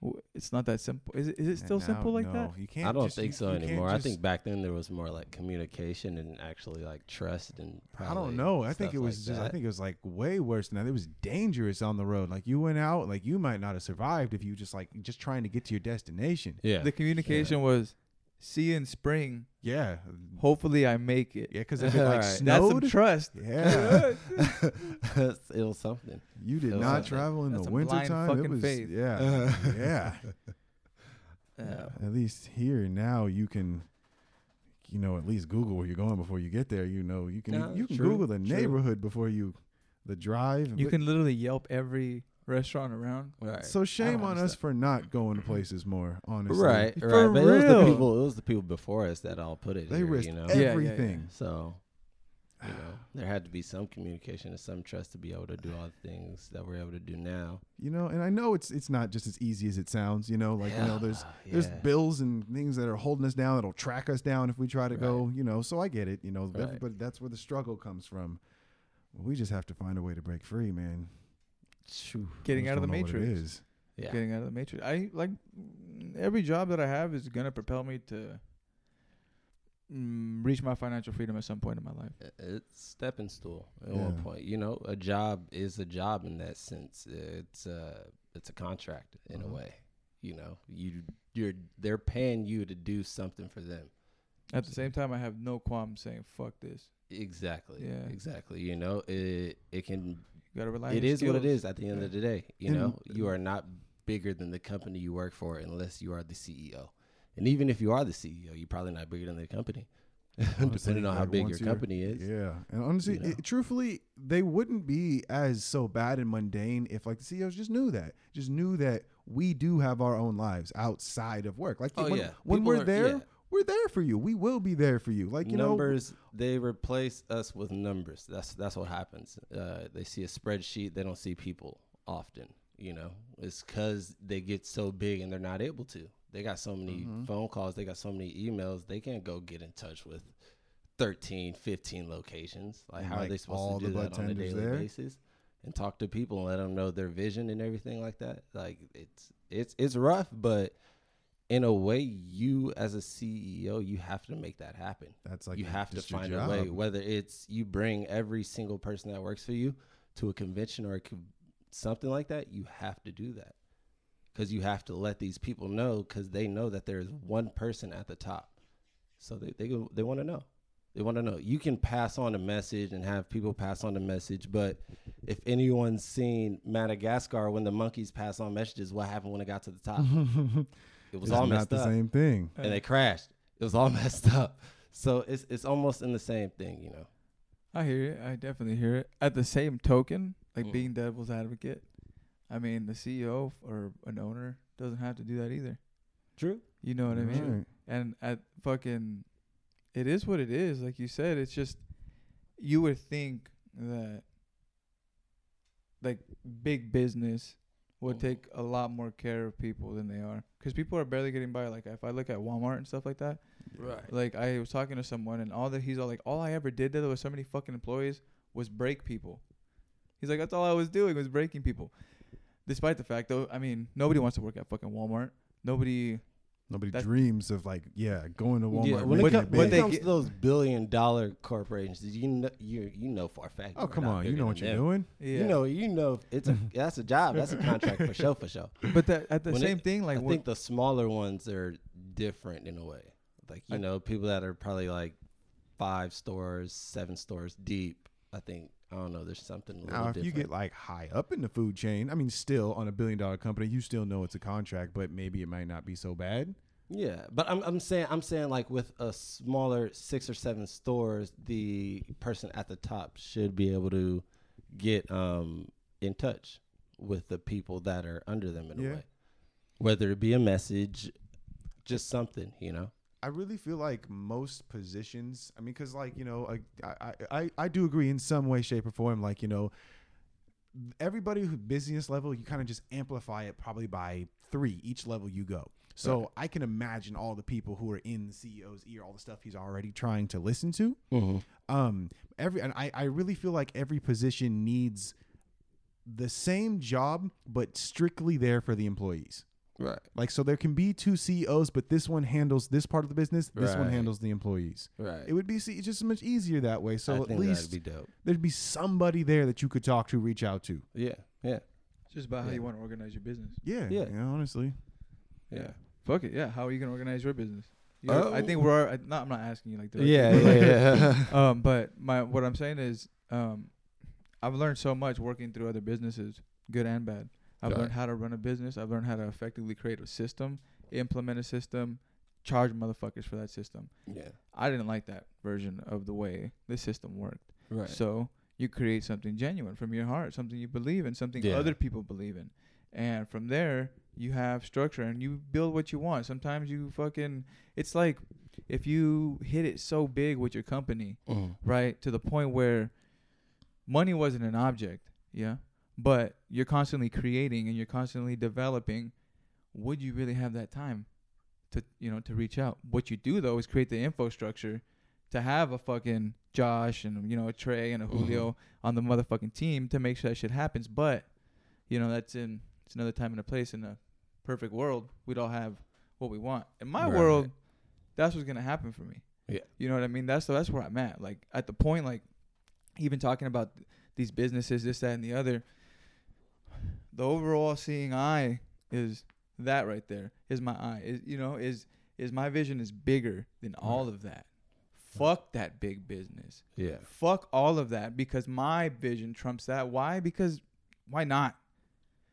W- it's not that simple. Is it? Is it still simple like no. that? You can't. I don't just, think so you, you anymore. I think back then there was more like communication and actually like trust and. I don't know. I think it was. Like just, I think it was like way worse than that. It was dangerous on the road. Like you went out, like you might not have survived if you just like just trying to get to your destination. Yeah. The communication yeah. was. See you in spring. Yeah. Hopefully I make it. Yeah, because if it like right. snowed. That's some trust. Yeah. It was something. You did not something. travel in That's the wintertime. It was faith. Yeah. Uh, yeah. Uh, at least here now you can, you know, at least Google where you're going before you get there. You know, you can no, you can true, Google the true. neighborhood before you the drive. You li- can literally Yelp every restaurant around. Right. So shame on us for not going to places more, honestly. Right, right. For but real. It was the people it was the people before us that all put it. They here, risked you know? everything. Yeah, yeah, yeah. So you know, there had to be some communication and some trust to be able to do all the things that we're able to do now. You know, and I know it's it's not just as easy as it sounds, you know, like yeah, you know, there's yeah. there's bills and things that are holding us down that'll track us down if we try to right. go, you know. So I get it, you know, right. but that's where the struggle comes from. We just have to find a way to break free, man. Getting out of the matrix. Yeah. Getting out of the matrix. I like every job that I have is gonna propel me to mm, reach my financial freedom at some point in my life. It's stepping stool at yeah. one point. You know, a job is a job in that sense. It's a it's a contract in uh-huh. a way. You know, you you're they're paying you to do something for them. At the same time, I have no qualm saying fuck this. Exactly. Yeah. Exactly. You know, it it can. You gotta rely on your skills. It is what it is at the end yeah. of the day. You and know, you are not bigger than the company you work for unless you are the C E O. And even if you are the C E O, you're probably not bigger than the company, honestly, depending on how big your company is. Yeah. And honestly, you know? it, truthfully, they wouldn't be as so bad and mundane if like the C E Os just knew that, just knew that we do have our own lives outside of work. Like oh, when, yeah. when we're are, there, yeah. we're there for you. We will be there for you. Like, you numbers, know, they replace us with numbers. That's that's what happens. Uh, they see a spreadsheet. They don't see people often. You know, it's because they get so big and they're not able to. They got so many mm-hmm. phone calls. They got so many emails. They can't go get in touch with thirteen, fifteen locations. Like, and how like are they supposed to do that on a daily there? basis? And talk to people and let them know their vision and everything like that. Like, it's it's it's rough, but in a way, you as a C E O, you have to make that happen. That's like you have to find a way. Whether it's you bring every single person that works for you to a convention or a co- something like that, you have to do that because you have to let these people know, because they know that there is one person at the top, so they they they want to know. They want to know. You can pass on a message and have people pass on the message, but if anyone's seen Madagascar, when the monkeys pass on messages, what happened when it got to the top? It was it's all messed not up. The same thing, and they crashed. It was all messed up. So it's it's almost in the same thing, you know. I hear it. I definitely hear it. At the same token, like mm. being devil's advocate, I mean, the C E O or an owner doesn't have to do that either. True. You know what I mean? Right. And at fucking. It is what it is. Like you said, it's just, you would think that like big business would take a lot more care of people than they are. Because people are barely getting by. Like if I look at Walmart and stuff like that, right? Like I was talking to someone and all that he's all like, all I ever did there was so many fucking employees was break people. He's like, that's all I was doing was breaking people. Despite the fact though, I mean, nobody wants to work at fucking Walmart. Nobody... Nobody That's dreams of like, yeah, going to Walmart. Yeah, when it, come, it when it comes to those billion dollar corporations, you know, you you know for a fact. Oh come on, you know what you're them. doing. Yeah. You know, you know it's a that's a job, that's a contract for sure, for sure. But that at the when same it, thing, like I think the smaller ones are different in a way. Like you I, know, people that are probably like five stores, seven stores deep. I think I don't know. There's something a little different. Now, if you get like high up in the food chain, I mean, still on a billion dollar company, you still know it's a contract, but maybe it might not be so bad. Yeah, but I'm I'm saying I'm saying like with a smaller six or seven stores, the person at the top should be able to get um in touch with the people that are under them in yeah. a way, whether it be a message, just something, you know. I really feel like most positions, I mean, because, like, you know, I, I I I do agree in some way, shape, or form. Like, you know, everybody who business level, you kind of just amplify it probably by three each level you go. So right. I can imagine all the people who are in the C E O's ear, all the stuff he's already trying to listen to. Mm-hmm. Um, every and I, I really feel like every position needs the same job, but strictly there for the employees. Right. Like, so there can be two C E Os, but this one handles this part of the business. This right. one handles the employees. Right. It would be it's just much easier that way. So I at think least that'd be dope. There'd be somebody there that you could talk to, reach out to. Yeah. Yeah. It's just about yeah. how you want to organize your business. Yeah. Yeah. Yeah, honestly. Yeah. yeah. Fuck it. Yeah. How are you going to organize your business? You know, oh. I think we're, I, not, I'm not asking you like that. Yeah. Yeah. Like, yeah. um, but my, what I'm saying is, um, I've learned so much working through other businesses, good and bad. I've Got learned it. how to run a business. I've learned how to effectively create a system, implement a system, charge motherfuckers for that system. Yeah. I didn't like that version of the way the system worked. Right. So you create something genuine from your heart, something you believe in, something yeah. other people believe in. And from there, you have structure and you build what you want. Sometimes you fucking, it's like if you hit it so big with your company, mm. right, to the point where money wasn't an object, yeah, but you're constantly creating and you're constantly developing. Would you really have that time to, you know, to reach out? What you do, though, is create the infrastructure to have a fucking Josh and, you know, a Trey and a Julio mm-hmm. on the motherfucking team to make sure that shit happens. But, you know, that's in it's another time and a place. In a perfect world, we'd all have what we want. In my right. world, that's what's going to happen for me. Yeah. You know what I mean? That's that's where I'm at. Like, at the point, like, even talking about these businesses, this, that, and the other, the overall seeing eye is that right there is my eye is, you know, is, is my vision is bigger than right. all of that. Fuck that big business. Yeah. Fuck all of that because my vision trumps that. Why? Because why not?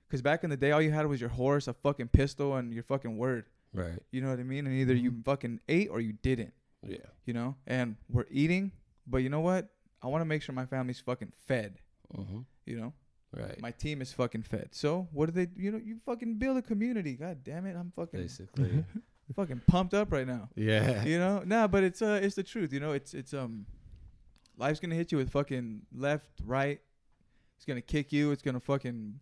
Because back in the day, all you had was your horse, a fucking pistol and your fucking word. Right. You know what I mean? And either you fucking ate or you didn't. Yeah. You know, and we're eating, but you know what? I want to make sure my family's fucking fed, mm-hmm. you know? Right. My team is fucking fed. So what do they, you know, you fucking build a community. God damn it. I'm fucking. Basically. fucking pumped up right now. Yeah. You know? Nah, but it's uh it's the truth, you know? It's it's um life's gonna hit you with fucking left, right. It's gonna kick you, it's gonna fucking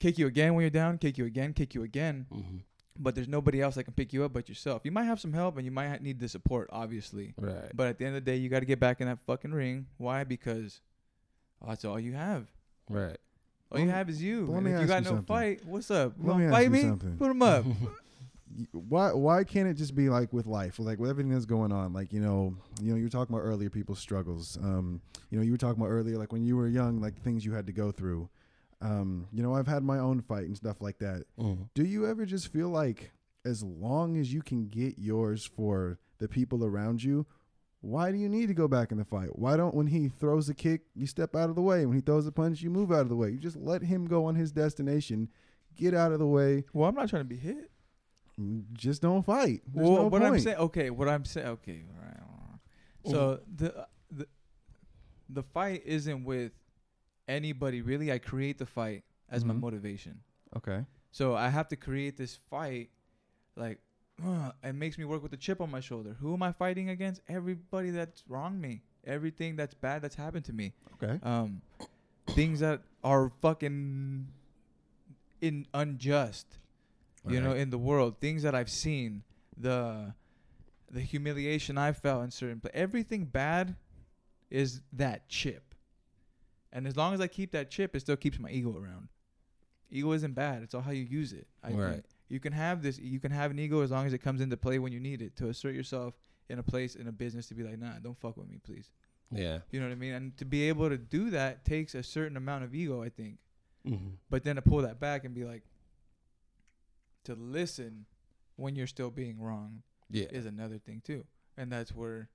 kick you again when you're down, kick you again, kick you again. Mm-hmm. But there's nobody else that can pick you up but yourself. You might have some help and you might need the support, obviously. Right. But at the end of the day, you got to get back in that fucking ring. Why? Because oh, that's all you have. Right. All well, you have is you. Well, if you got you no something. Fight, what's up? You want to fight me? Something. Put them up. Why Why can't it just be like with life, like with everything that's going on? Like, you know, you know, you were talking about earlier people's struggles. Um, you know, you were talking about earlier, like when you were young, like things you had to go through. Um, you know, I've had my own fight and stuff like that. Mm-hmm. Do you ever just feel like as long as you can get yours for the people around you, why do you need to go back in the fight? Why don't when he throws a kick, you step out of the way? When he throws a punch, you move out of the way. You just let him go on his destination. Get out of the way. Well, I'm not trying to be hit. Just don't fight. There's well, no what point. I'm saying, okay, what I'm saying, okay, all right. All right. So the, the the fight isn't with anybody really. I create the fight as mm-hmm. my motivation. Okay. So I have to create this fight, like. It makes me work with a chip on my shoulder. Who am I fighting against? Everybody that's wronged me. Everything that's bad that's happened to me. Okay. Um, things that are fucking in unjust, you right. know, in the world. Things that I've seen. The the humiliation I felt in certain places. Everything bad is that chip. And as long as I keep that chip, it still keeps my ego around. Ego isn't bad. It's all how you use it. I right. think. You can have this. You can have an ego as long as it comes into play when you need it to assert yourself in a place, in a business, to be like, nah, don't fuck with me, please. Yeah. You know what I mean? And to be able to do that takes a certain amount of ego, I think. Mm-hmm. But then to pull that back and be like, to listen when you're still being wrong yeah. is another thing too. And that's where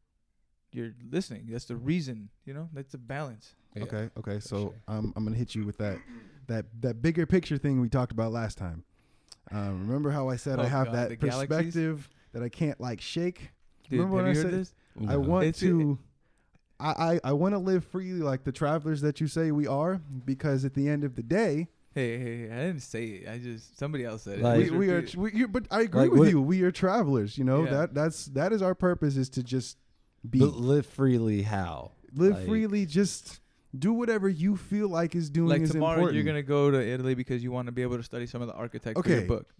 you're listening. That's the reason, you know, that's the balance. Yeah. Okay. Okay. So sure. um, I'm going to hit you with that, that, that bigger picture thing we talked about last time. Um, remember how I said oh I have God, that perspective galaxies? That I can't like shake. Dude, remember when I said this? I no. want it's to, it. I, I, I want to live freely like the travelers that you say we are, because at the end of the day, hey, hey, hey I didn't say it. I just somebody else said like, it. We, we are, we, you, but I agree like with you. We are travelers. You know yeah. that that's that is our purpose is to just be but live freely. How live like, freely just. Do whatever you feel like is doing like is important. Like tomorrow you're going to go to Italy because you want to be able to study some of the architects okay. for your book.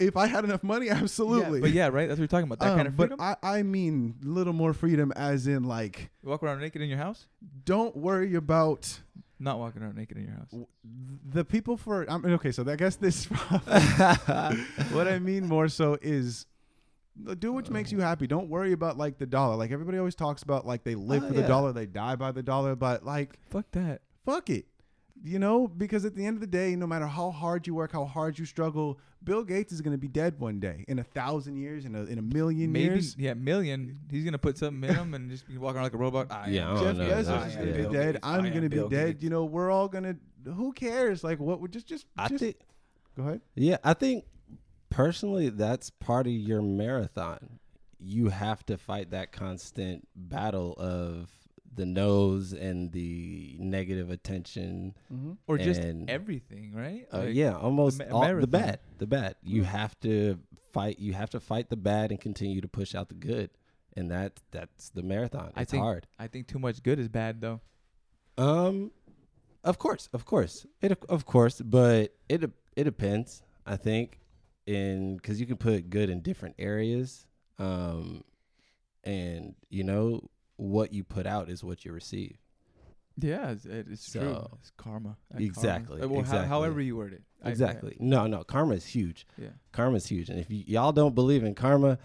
If I had enough money, absolutely. Yeah, but yeah, right? That's what we're talking about. That um, kind of freedom? But I, I mean a little more freedom as in like... You walk around naked in your house? Don't worry about... Not walking around naked in your house. W- the people for... I mean, okay, so I guess this... What I mean more so is... Do what uh, makes you happy. Don't worry about like the dollar. Like everybody always talks about like they live uh, for yeah. the dollar, they die by the dollar, but like fuck that. Fuck it. You know, because at the end of the day, no matter how hard you work, how hard you struggle, Bill Gates is going to be dead one day in a thousand years, in a in a million Maybe, years. Yeah, million. He's going to put something in him and just be walking around like a robot. I yeah, am. I Jeff Bezos no, is going to be dead. I'm going to be Bill dead. Gates. You know, we're all going to. Who cares? Like what? Would just just I just. Think, go ahead. Yeah, I think. Personally, that's part of your marathon. You have to fight that constant battle of the no's and the negative attention. Mm-hmm. Or just everything, right? Uh, like yeah, almost a ma- all, the bad. The bad. You mm-hmm. have to fight. You have to fight the bad and continue to push out the good. And that that's the marathon. It's I think, hard. I think too much good is bad, though. Um, Of course. Of course. It Of course. But it it depends, I think. In because you can put good in different areas, um, and you know what you put out is what you receive. Yeah, it's, it's so true. It's karma. That exactly. Karma. Well, exactly. How, however you word it. Exactly. I, I, no, no, karma is huge. Yeah, karma is huge. And if y- y'all don't believe in karma,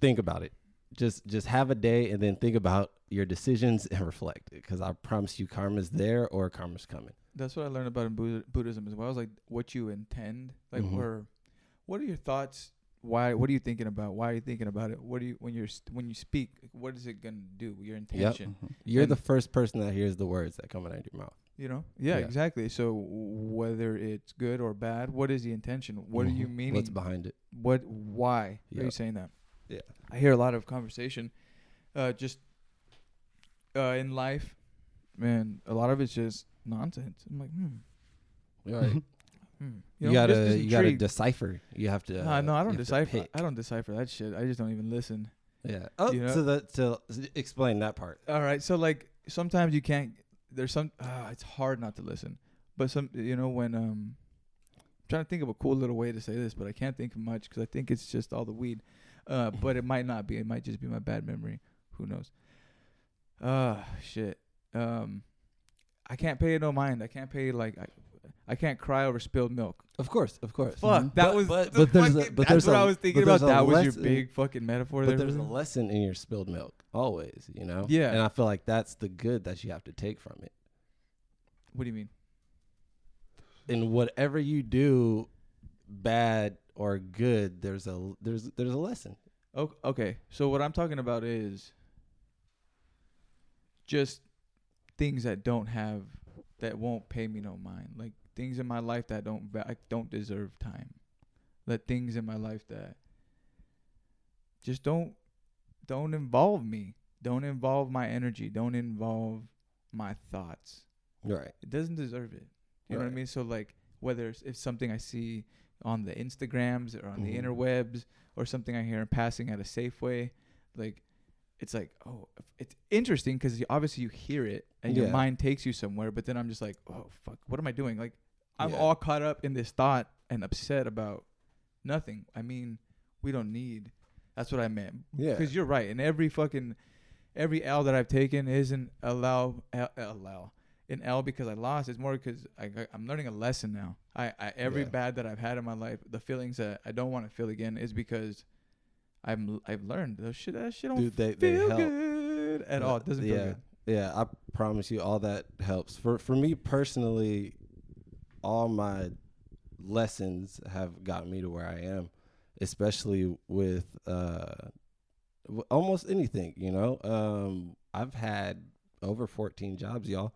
think about it. Just just have a day and then think about your decisions and reflect. Because I promise you, karma's there or karma's coming. That's what I learned about in Buddha- Buddhism as well. It's like what you intend, like mm-hmm. where. What are your thoughts? Why? What are you thinking about? Why are you thinking about it? What do you when you're when you speak? What is it gonna do? Your intention. Yep. You're and the first person that hears the words that come out of your mouth. You know. Yeah, yeah. Exactly. So whether it's good or bad, what is the intention? What mm-hmm. are you meaning? What's behind it? What? Why yep. are you saying that? Yeah. I hear a lot of conversation, uh, just uh, in life, man. A lot of it's just nonsense. I'm like, hmm. Right. Mm. You, know, you gotta, you gotta decipher. You have to. Uh, no, no, I don't decipher. I don't decipher that shit. I just don't even listen. Yeah. Oh, you know? so that to explain that part. All right. So like sometimes you can't. There's some. Uh, it's hard not to listen. But some, you know, when um, I'm trying to think of a cool little way to say this, but I can't think of much because I think it's just all the weed. Uh, but it might not be. It might just be my bad memory. Who knows? Uh shit. Um, I can't pay no mind. I can't pay like. I, I can't cry over spilled milk. Of course, of course. Fuck, mm-hmm. that but, was. But, but there's fucking, a, but that's there's what a, I was thinking about. That was your big fucking metaphor. But there there's really? a lesson in your spilled milk, always. You know. Yeah. And I feel like that's the good that you have to take from it. What do you mean? In whatever you do, bad or good, there's a there's there's a lesson. Oh, okay. So what I'm talking about is just things that don't have that won't pay me no mind, like. Things in my life that don't I don't deserve time. That things in my life that just don't don't involve me. Don't involve my energy. Don't involve my thoughts. Right. It doesn't deserve it. You right. know what I mean? So like whether it's, it's something I see on the Instagrams or on mm-hmm. the interwebs or something I hear in passing at a Safeway, like it's like, oh, it's interesting because obviously you hear it and yeah. your mind takes you somewhere. But then I'm just like, oh, fuck, what am I doing? Like, I'm yeah. all caught up in this thought and upset about nothing. I mean, we don't need. That's what I meant. Yeah. Because you're right. And every fucking, every L that I've taken isn't allow, L, allow. An L because I lost. It's more because I, I, I'm learning a lesson now. I, I Every yeah. bad that I've had in my life, the feelings that I don't want to feel again is because I'm, I've learned those shit. That shit don't Dude, they, they feel help. good at yeah, all. It doesn't yeah, feel good. Yeah, I promise you, all that helps. For for me personally, all my lessons have gotten me to where I am, especially with uh, w- almost anything. You know, um, I've had over fourteen jobs, y'all,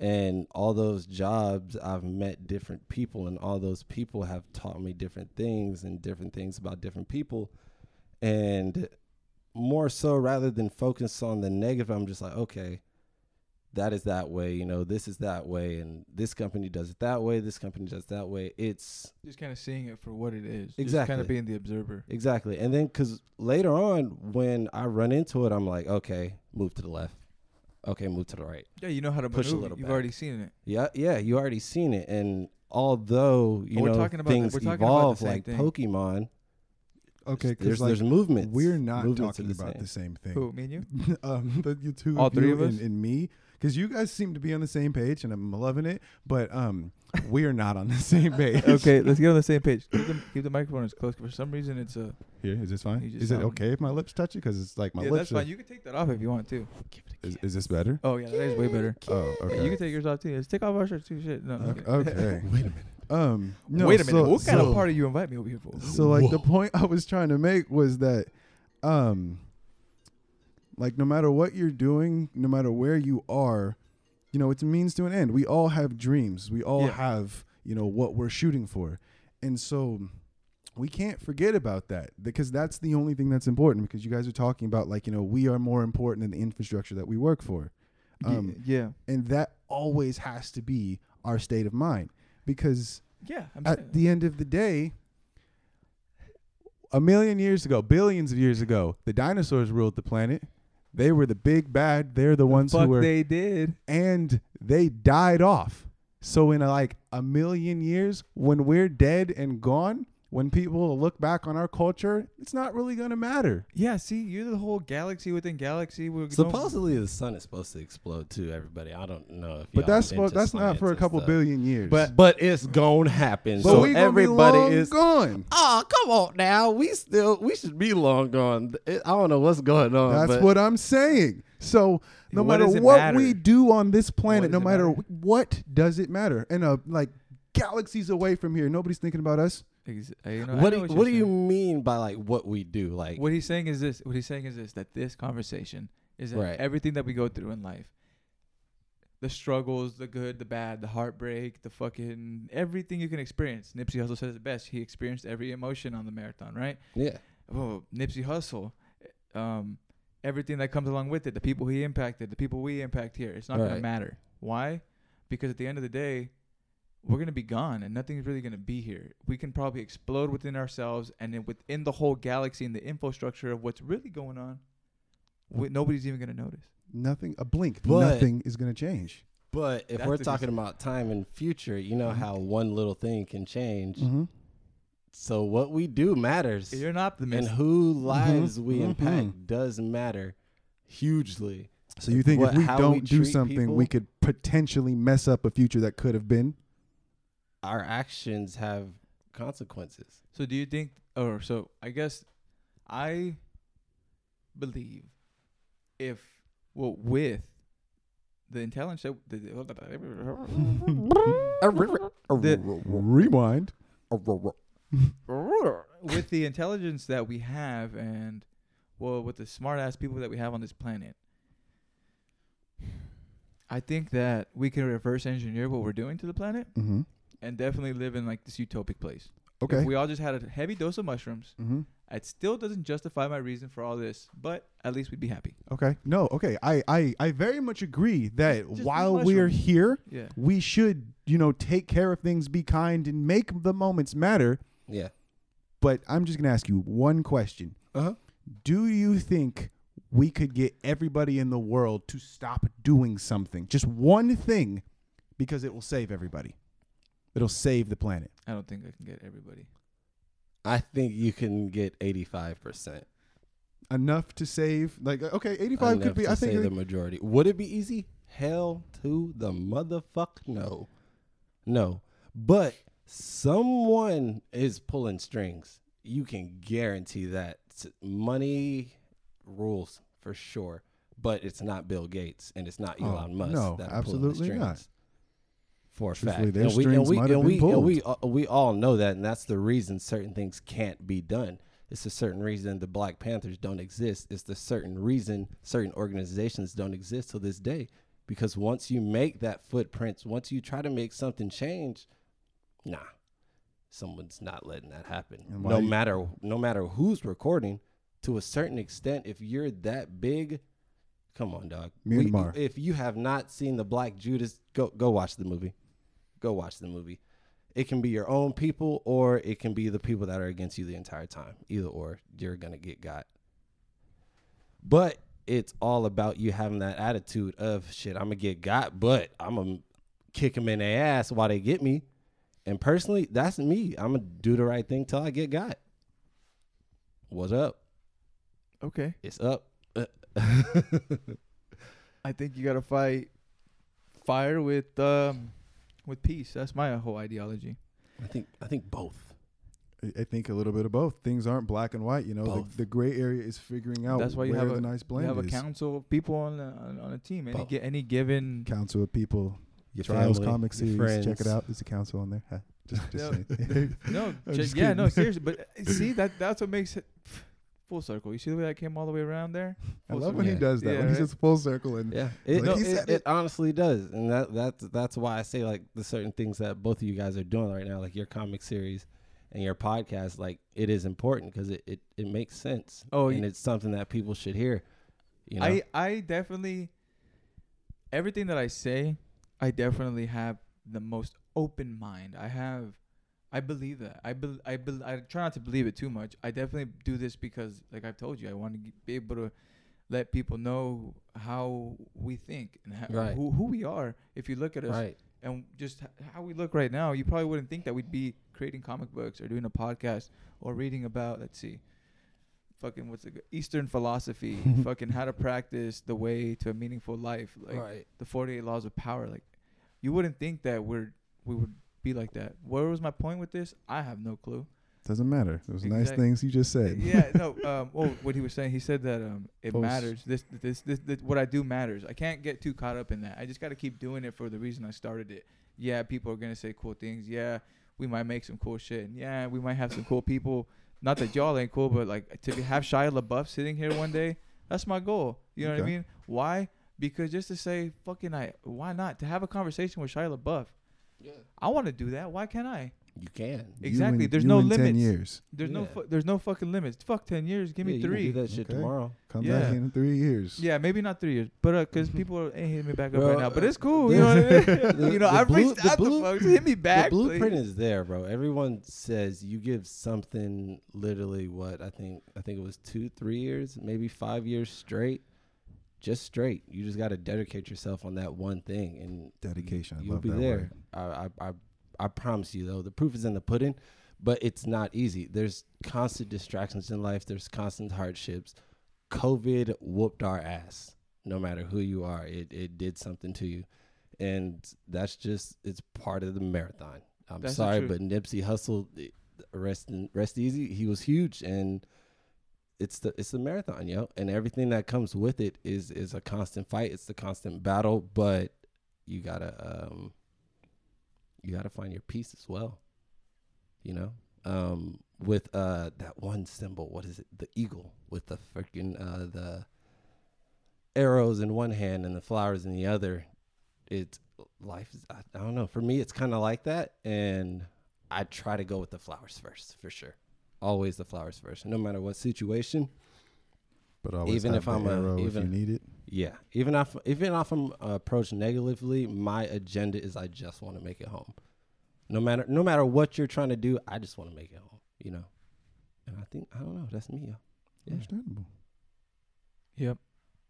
and all those jobs I've met different people, and all those people have taught me different things and different things about different people. And more so, rather than focus on the negative, I'm just like, okay, that is that way. You know, this is that way. And this company does it that way. This company does it that way. It's just kind of seeing it for what it is. Exactly. Just kind of being the observer. Exactly. And then because later on, when I run into it, I'm like, okay, move to the left. Okay, move to the right. Yeah, you know how to push maneuver. a little bit. You've back. already seen it. Yeah, yeah, you already seen it. And although, you we're know, talking about things the, we're evolve talking about the same like thing. Pokemon. Okay, because there's, like, there's movements. We're not movements talking the about same. the same thing. Who, me and you? um, the you two All of three you of us? And, and me. Because you guys seem to be on the same page, and I'm loving it. But um, we are not on the same page. Okay, let's get on the same page. Keep the, keep the microphone as close. For some reason, it's a... Here, is this fine? Is it okay if my lips touch it? Because it's like my yeah, lips... Yeah, that's are, fine. You can take that off if you want, to. Is, is this better? Oh, yeah, that is way better. Oh, okay. Yeah, you can take yours off, too. Let's take off our shirts, too. Shit. No, okay. okay. Wait a minute. Um, no, Wait a minute. So, what kind so, of party you invite me over here for? So, like, Whoa. the point I was trying to make was that, um, like, no matter what you're doing, no matter where you are, you know, it's a means to an end. We all have dreams. We all yeah. have, you know, what we're shooting for. And so we can't forget about that because that's the only thing that's important because you guys are talking about, like, you know, we are more important than the infrastructure that we work for. Um, yeah. yeah. And that always has to be our state of mind. Because yeah, I'm at the end of the day, a million years ago, billions of years ago, the dinosaurs ruled the planet. They were the big bad. They're the, the ones who were. They did. And they died off. So in a, like a million years, when we're dead and gone, when people look back on our culture, it's not really going to matter. Yeah, see, you're the whole galaxy within galaxy. We're Supposedly the sun is supposed to explode too, everybody. I don't know if But that's what, that's not for a couple stuff. billion years. But but it's going to happen. But so we everybody be long is gone. Oh, come on now. We still we should be long gone. I don't know what's going on. That's but. what I'm saying. So no what matter what matter? we do on this planet, no matter matter? what does it matter? And uh, like galaxies away from here, nobody's thinking about us. You know, what do, what what do you mean by like what we do? Like what he's saying is this. What he's saying is this. That this conversation is that right. everything that we go through in life, the struggles, the good, the bad, the heartbreak, the fucking everything you can experience. Nipsey Hussle says it best. He experienced every emotion on the marathon, right? Yeah. Oh, Nipsey Hussle. Um, everything that comes along with it, the people he impacted, the people we impact here. It's not right. gonna matter. Why? Because at the end of the day, we're going to be gone and nothing's really going to be here. We can probably explode within ourselves and then within the whole galaxy and the infrastructure of what's really going on. We, nobody's even going to notice. Nothing, a blink, but nothing is going to change. But if That's we're talking about time and future, you know mm-hmm. how one little thing can change. Mm-hmm. So what we do matters. You're an optimist. And who lives mm-hmm. we mm-hmm. impact does matter hugely. So you think what, if we don't we do something, people, we could potentially mess up a future that could have been? Our actions have consequences. So do you think, or so I guess I believe if, well, with the intelligence, that the, rewind. With the intelligence that we have and, well, with the smart ass people that we have on this planet, I think that we can reverse engineer what we're doing to the planet mm-hmm. and definitely live in like this utopic place. Okay. If we all just had a heavy dose of mushrooms. Mm-hmm. It still doesn't justify my reason for all this, but at least we'd be happy. Okay. No, okay. I, I, I very much agree that just while we're here, yeah. we should, you know, take care of things, be kind, and make the moments matter. Yeah. But I'm just going to ask you one question. Uh-huh. Do you think we could get everybody in the world to stop doing something? Just one thing, because it will save everybody. It'll save the planet. I don't think I can get everybody. I think you can get eighty-five percent. Enough to save? Like, okay, eighty-five could be. I think the majority. Would it be easy? Hell to the motherfuck no. No. But someone is pulling strings. You can guarantee that. Money rules for sure. But it's not Bill Gates and it's not Elon oh, Musk. No, that absolutely not. For a fact. And we, and, we, and, we, and we, uh, we all know that, and that's the reason certain things can't be done. It's a certain reason the Black Panthers don't exist. It's the certain reason certain organizations don't exist to this day. Because once you make that footprint, once you try to make something change, nah, someone's not letting that happen. No matter, no matter who's recording, to a certain extent, if you're that big... Come on, dog. Myanmar. We, if you have not seen The Black Judas, go go watch the movie. Go watch the movie. It can be your own people or it can be the people that are against you the entire time. Either or, you're going to get got. But it's all about you having that attitude of, shit, I'm going to get got, but I'm going to kick them in the ass while they get me. And personally, that's me. I'm going to do the right thing till I get got. What's up? Okay. It's up. I think you gotta fight fire with um, with peace. That's my whole ideology. I think I think both. I, I think a little bit of both. Things aren't black and white. You know, the, the gray area is figuring out. That's why you have a nice blend. You have a council of people on a, on, on a team. Any get any given council of people. Your Trials family, comic series. Friends. Check it out. There's a council on there. Huh. Just, just no, no just yeah, kidding. No, seriously. But see that that's what makes it. Full circle. You see the way that came all the way around there? Full I love circle. When yeah. he does that. Yeah, when right? He says full circle. And yeah, it, like no, it, it, it honestly does. And that that's, that's why I say, like, the certain things that both of you guys are doing right now, like your comic series and your podcast, like, it is important because it, it, it makes sense. Oh, and yeah. it's something that people should hear. You know? I, I definitely, everything that I say, I definitely have the most open mind. I have... I believe that. I be, I be, I try not to believe it too much. I definitely do this because, like I've told you, I want to be able to let people know how we think and how, right. who, who we are. If you look at us right. and just how we look right now, you probably wouldn't think that we'd be creating comic books or doing a podcast or reading about, let's see, fucking what's it, Eastern philosophy, fucking how to practice the way to a meaningful life, like right. the forty-eight Laws of Power. Like, you wouldn't think that we're we would. Be like that. Where was my point with this? I have no clue. Doesn't matter. Those exactly. nice things you just said. Yeah. No. Um. Well, what he was saying, he said that um, it Post. matters. This, this, this, this, what I do matters. I can't get too caught up in that. I just got to keep doing it for the reason I started it. Yeah, people are gonna say cool things. Yeah, we might make some cool shit. And yeah, we might have some cool people. Not that y'all ain't cool, but like to have Shia LaBeouf sitting here one day. That's my goal. You know okay. what I mean? Why? Because just to say fucking I. Why not? To have a conversation with Shia LaBeouf. Yeah. I want to do that. Why can't I? You can. Exactly. You and, there's you no limits. ten years There's yeah. no fu- there's no fucking limits. Fuck ten years Give yeah, me three. You can do that shit okay. tomorrow. Come yeah. back in three years. Yeah, maybe not three years, but because uh, people are, ain't hitting me back up well, right now. But it's cool. You know what I mean? The, you know, I've blue, reached out blue, to folks. Hit me back. The blueprint please. is there, bro. Everyone says you give something literally what I think I think it was two, three years, maybe five years straight. Just straight. You just got to dedicate yourself on that one thing, and dedication. You, I love that word. I, I, I, I promise you, though, the proof is in the pudding, but it's not easy. There's constant distractions in life. There's constant hardships. COVID whooped our ass. No matter who you are, it it did something to you, and that's just it's part of the marathon. I'm that's sorry, but Nipsey Hussle, rest rest easy. He was huge and. It's the it's the marathon, yo, and everything that comes with it is is a constant fight. It's the constant battle, but you gotta um, you gotta find your peace as well, you know. Um, with uh that one symbol, what is it? The eagle with the freaking uh, the arrows in one hand and the flowers in the other. It's life is I, I don't know. For me, it's kind of like that, and I try to go with the flowers first for sure. Always the flowers first, no matter what situation. But always even if I'm a, even, if you need it. Yeah, even if even if I'm approached negatively, my agenda is I just want to make it home. No matter no matter what you're trying to do, I just want to make it home. You know, and I think I don't know. That's me. Yeah. Understandable. Yep.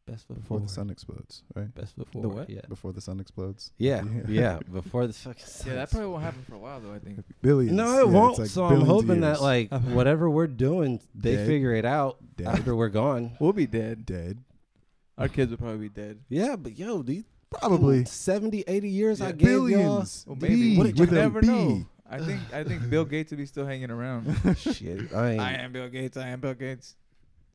Best foot before forward. The sun explodes, right? Best foot forward. The what? Yeah. Before the sun explodes. Yeah, yeah. yeah. Before the fucking sun. Yeah, that probably won't happen for a while, though. I think billions. No, it yeah, won't. Like so I'm hoping years. that like whatever we're doing, they dead. figure it out dead. after we're gone. We'll be dead. Dead. Our kids will probably be dead. Yeah, but yo, these probably seventy, eighty years Yeah. I gave billions. Y'all. Well, maybe. What did you never B. know? I think I think Bill Gates will be still hanging around. Shit, I, ain't. I am Bill Gates. I am Bill Gates.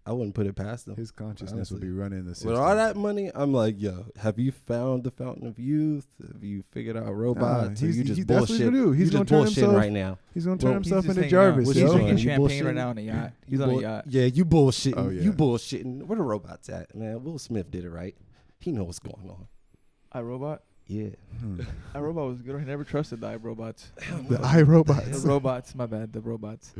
I wouldn't put it past them. His consciousness would be running the system. With all that money, I'm like, yo, have you found the fountain of youth? Have you figured out robots? Nah, he's, you just he, bullshit. That's what he's gonna do. He's gonna turn himself right now. He's gonna turn well, himself into Jarvis. Well, he's drinking champagne right now on a yacht. He's on a yacht. Yeah, you bullshitting. Oh, yeah. You bullshitting. Where the robots at, man? Will Smith did it right. He knows what's going on. iRobot. Yeah. Hmm. iRobot was good. I never trusted the iRobots. The iRobots. The robots. My bad. The robots.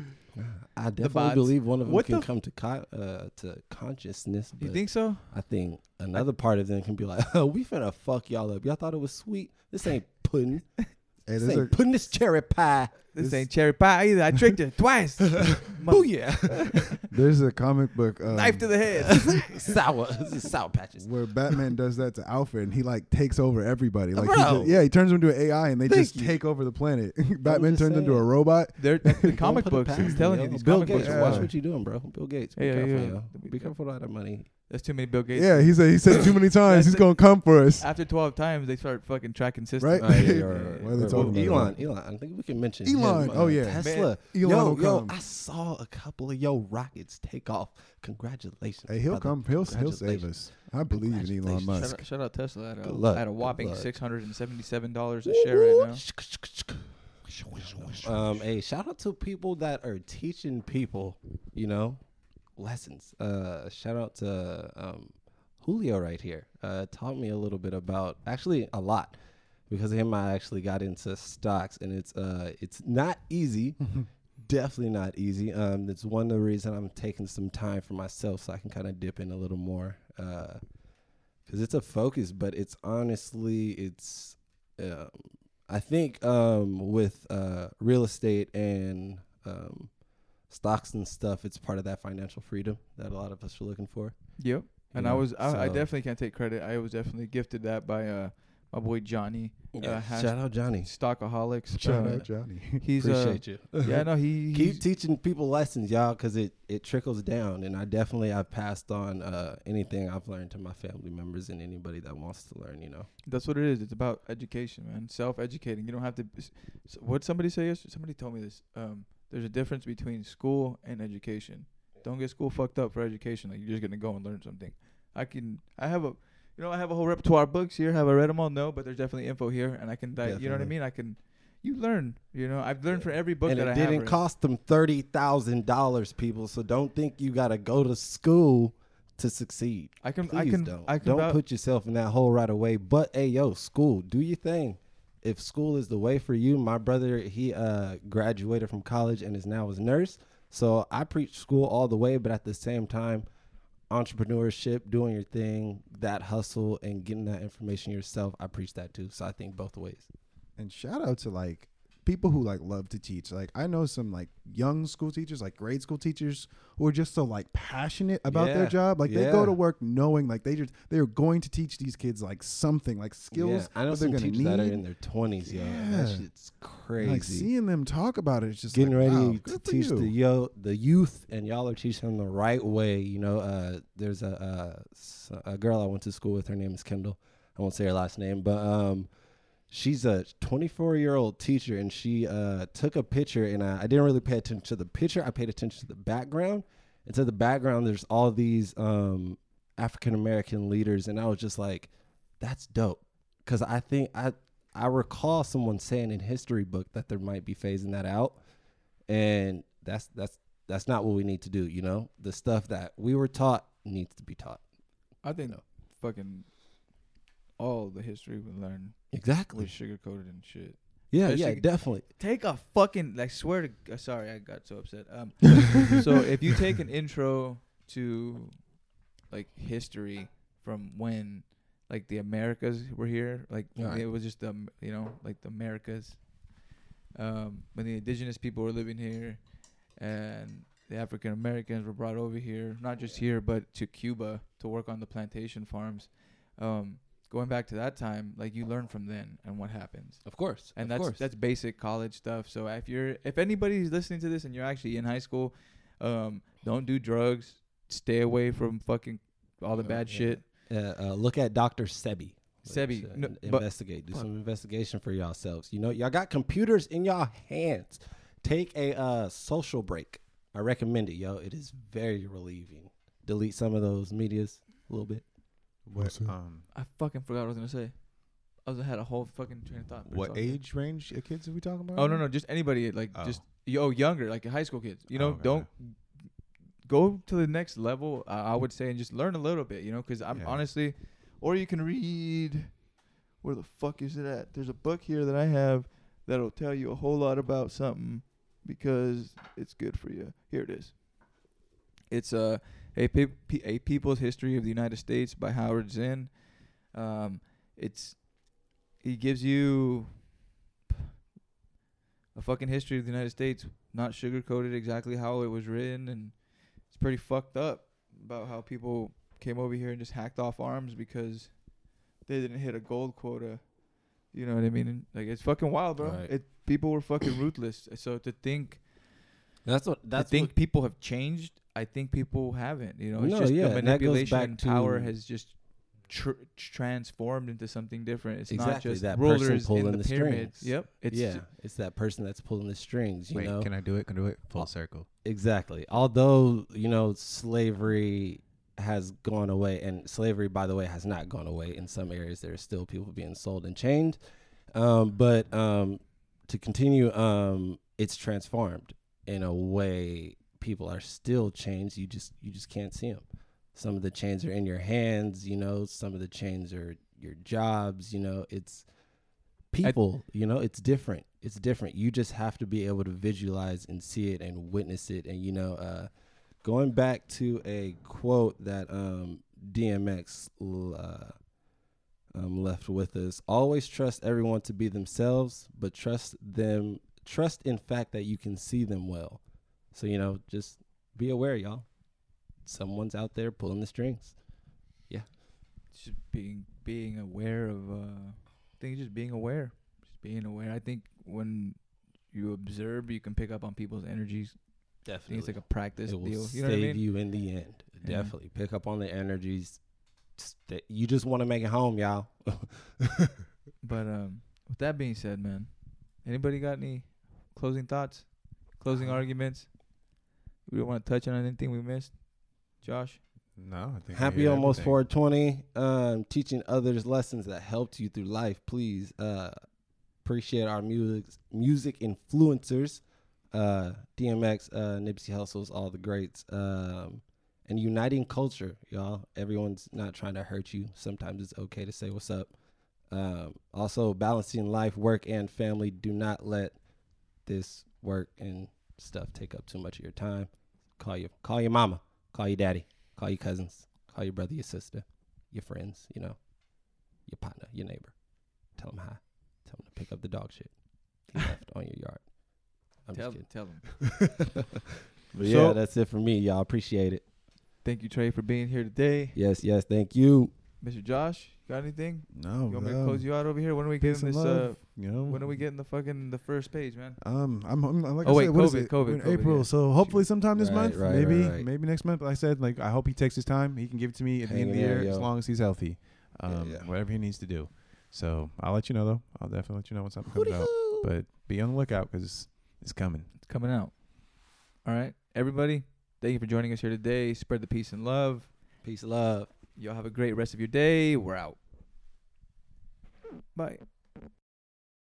I definitely believe one of them what can the come to co- uh, to consciousness. You think so? I think another part of them can be like, oh, we finna fuck y'all up. Y'all thought it was sweet. This ain't pudding. Hey, this, this ain't are, pudding. This cherry pie. This, this ain't cherry pie either. I tricked you twice. Booyah. There's a comic book. Um, Knife to the head. Sour. This is Sour Patches. Where Batman does that to Alfred and he like takes over everybody. Like, Bro. He, yeah, he turns him into an A I and they Thank just you. take over the planet. Batman turns into a robot. They're the comic books. He's telling you. These Bill Gates. Yeah. Watch what you're doing, bro. Bill Gates. Be yeah, careful. Yeah, yeah. Be careful about that money. That's too many Bill Gates. Yeah, he said he said too many times. He's going to come for us. After twelve times, they start fucking tracking systems. Right? Oh, yeah, yeah, right. Why are they well, talking Elon, about Elon. I think we can mention Elon. Him, uh, oh, yeah. Tesla. Man, Elon yo, will yo, come. I saw a couple of yo rockets take off. Congratulations. Hey, he'll brother. come. He'll, he'll save us. I believe in Elon Musk. Shout out, shout out Tesla at a, luck, at a whopping six hundred seventy-seven dollars a share right now. Um, hey, shout out to people that are teaching people, you know. Lessons. Uh, shout out to um, Julio right here. Uh, taught me a little bit about actually a lot because of him. I actually got into stocks, and it's uh, it's not easy. Definitely not easy. Um, it's one of the reasons I'm taking some time for myself so I can kind of dip in a little more because uh, it's a focus. But it's honestly, it's uh, I think um, with uh, real estate and um, stocks and stuff, it's part of that financial freedom that a lot of us are looking for. Yep. And yeah, I was, I, so I definitely can't take credit. I was definitely gifted that by uh, my boy Johnny. Uh, Shout out Johnny. Stockaholics. Shout uh, out Johnny. He's, Appreciate uh, you. Yeah, no, he keep teaching people lessons, y'all, because it, it trickles down. And I definitely I've passed on uh, anything I've learned to my family members and anybody that wants to learn. You know, that's what it is. It's about education, man. Self educating. You don't have to. What'd somebody say yesterday? Somebody told me this. Um, There's a difference between school and education. Don't get school fucked up for education. Like, you're just gonna go and learn something. I can, I have a, you know, I have a whole repertoire of books here. Have I read them all? No, but there's definitely info here, and I can, di- you know what I mean? I can, you learn. You know, I've learned yeah. from every book and that I have. And it didn't cost them thirty thousand dollars, people. So don't think you gotta go to school to succeed. I can, Please I can, don't, I can don't put yourself in that hole right away. But hey, yo, school, do your thing. if school is the way for you, my brother, he uh, graduated from college and is now a nurse. So I preach school all the way, but at the same time, entrepreneurship, doing your thing, that hustle and getting that information yourself, I preach that too. So I think both ways. And shout out to like people who like love to teach. Like I know some like young school teachers, like grade school teachers who are just so like passionate about yeah. their job. Like yeah. they go to work knowing like they just, they're going to teach these kids like something, like skills. Yeah. I know some teachers need. that are in their twenties, yeah. yo. That shit's crazy. Like seeing them talk about it, it's just getting like, ready wow, to teach you. the yo the youth, and y'all are teaching them the right way. You know, uh, there's a, a a girl I went to school with. Her name is Kendall. I won't say her last name, but um. She's a twenty-four-year-old teacher, and she uh, took a picture, and I, I didn't really pay attention to the picture. I paid attention to the background. And to the background, there's all these um, African-American leaders, and I was just like, that's dope. Because I think I I recall someone saying in history book that there might be phasing that out, and that's that's that's not what we need to do, you know? The stuff that we were taught needs to be taught. I think no. fucking all the history we learned. Exactly. Was sugar-coated and shit. Yeah, yeah, definitely. Take a fucking, like, swear to, uh, sorry, I got so upset. Um, so if you take an intro to, like, history from when, like, the Americas were here, like, right. it was just, the, you know, like, the Americas, um, when the indigenous people were living here, and the African-Americans were brought over here, not just here, but to Cuba to work on the plantation farms, um, going back to that time, like you learn from then and what happens. Of course. And of that's course. that's basic college stuff. So if you're if anybody's listening to this and you're actually in high school, um, don't do drugs. Stay away from fucking all the bad yeah. shit. Uh, uh, look at Doctor Sebi. Sebi. Which, uh, no, investigate. Do some investigation for yourselves. You know, y'all got computers in y'all hands. Take a uh, social break. I recommend it, yo. It is very relieving. Delete some of those medias a little bit. What, um, I fucking forgot what I was gonna say. I was I had a whole fucking train of thought. What age range of kids are we talking about? Oh no no, just anybody like oh. just yo younger like high school kids. You know, okay. don't go to the next level. Uh, I would say and just learn a little bit. You know, because I'm yeah. honestly, or you can read. Where the fuck is it at? There's a book here that I have that'll tell you a whole lot about something because it's good for you. Here it is. It's a. Uh, A, Pe- A People's History of the United States by Howard Zinn. Um, it's he gives you a fucking history of the United States, not sugarcoated exactly how it was written, and it's pretty fucked up about how people came over here and just hacked off arms because they didn't hit a gold quota. You know what I mean? And, like it's fucking wild, bro. Right. It people were fucking ruthless. So to think, that's what that's to think what people have changed. I think people haven't, you know, it's no, just yeah, the manipulation and power has just tr- transformed into something different. It's exactly, not just that rulers pulling in the, the pyramids. Strings. Yep. It's yeah. It's that person that's pulling the strings. You Wait, know? can I do it? Can I do it? Full circle. Exactly. Although, you know, slavery has gone away and slavery, by the way, has not gone away. In some areas, there are still people being sold and chained. Um, but um, to continue, um, it's transformed in a way. People are still chains. You just you just can't see them. Some of the chains are in your hands, you know. Some of the chains are your jobs, you know. It's people, I, you know. It's different. It's different. You just have to be able to visualize and see it and witness it. And you know, uh, going back to a quote that um, D M X uh, um, left with us: "Always trust everyone to be themselves, but trust them. Trust in fact that you can see them well." So, you know, just be aware, y'all. Someone's out there pulling the strings. Yeah. Just being being aware of, uh, I think just being aware. Just being aware. I think when you observe, you can pick up on people's energies. Definitely. I think it's like a practice it deal. It will you know save what I mean? you in the end. Yeah. Definitely. Pick up on the energies. St- you just want to make it home, y'all. But um, with that being said, man, anybody got any closing thoughts? Closing arguments? We don't want to touch on anything we missed. Josh? No, I think happy almost four twenty. Um, teaching others lessons that helped you through life. Please uh, appreciate our music music influencers. Uh, D M X, uh, Nipsey Hussle's, all the greats. Um, and uniting culture, y'all. Everyone's not trying to hurt you. Sometimes it's okay to say what's up. Um, also, balancing life, work, and family. Do not let this work and stuff take up too much of your time. Call your call your mama. Call your daddy. Call your cousins. Call your brother, your sister, your friends, you know, your partner, your neighbor. Tell them hi. Tell them to pick up the dog shit you left on your yard. I'm tell just kidding. Them, tell them. But yeah, so, that's it for me, y'all. Appreciate it. Thank you, Trey, for being here today. Yes, yes, thank you. Mister Josh, you got anything? No, you want no. me to close you out over here? When are we Peace getting this? Uh, you know? When are we getting the fucking the first page, man? Um, I'm, I'm like oh I wait, said, COVID, what is it? COVID, We're in COVID, April, yeah. So hopefully sometime this right, month, right, maybe, right, right. maybe next month. Like I said, like I hope he takes his time. He can give it to me at Hang the end of the year, yo. As long as he's healthy. Um, yeah, yeah. Whatever he needs to do. So I'll let you know though. I'll definitely let you know when something comes out. But be on the lookout because it's, it's coming. It's coming out. All right, everybody. Thank you for joining us here today. Spread the peace and love. Peace, love. Y'all have a great rest of your day. We're out. Bye.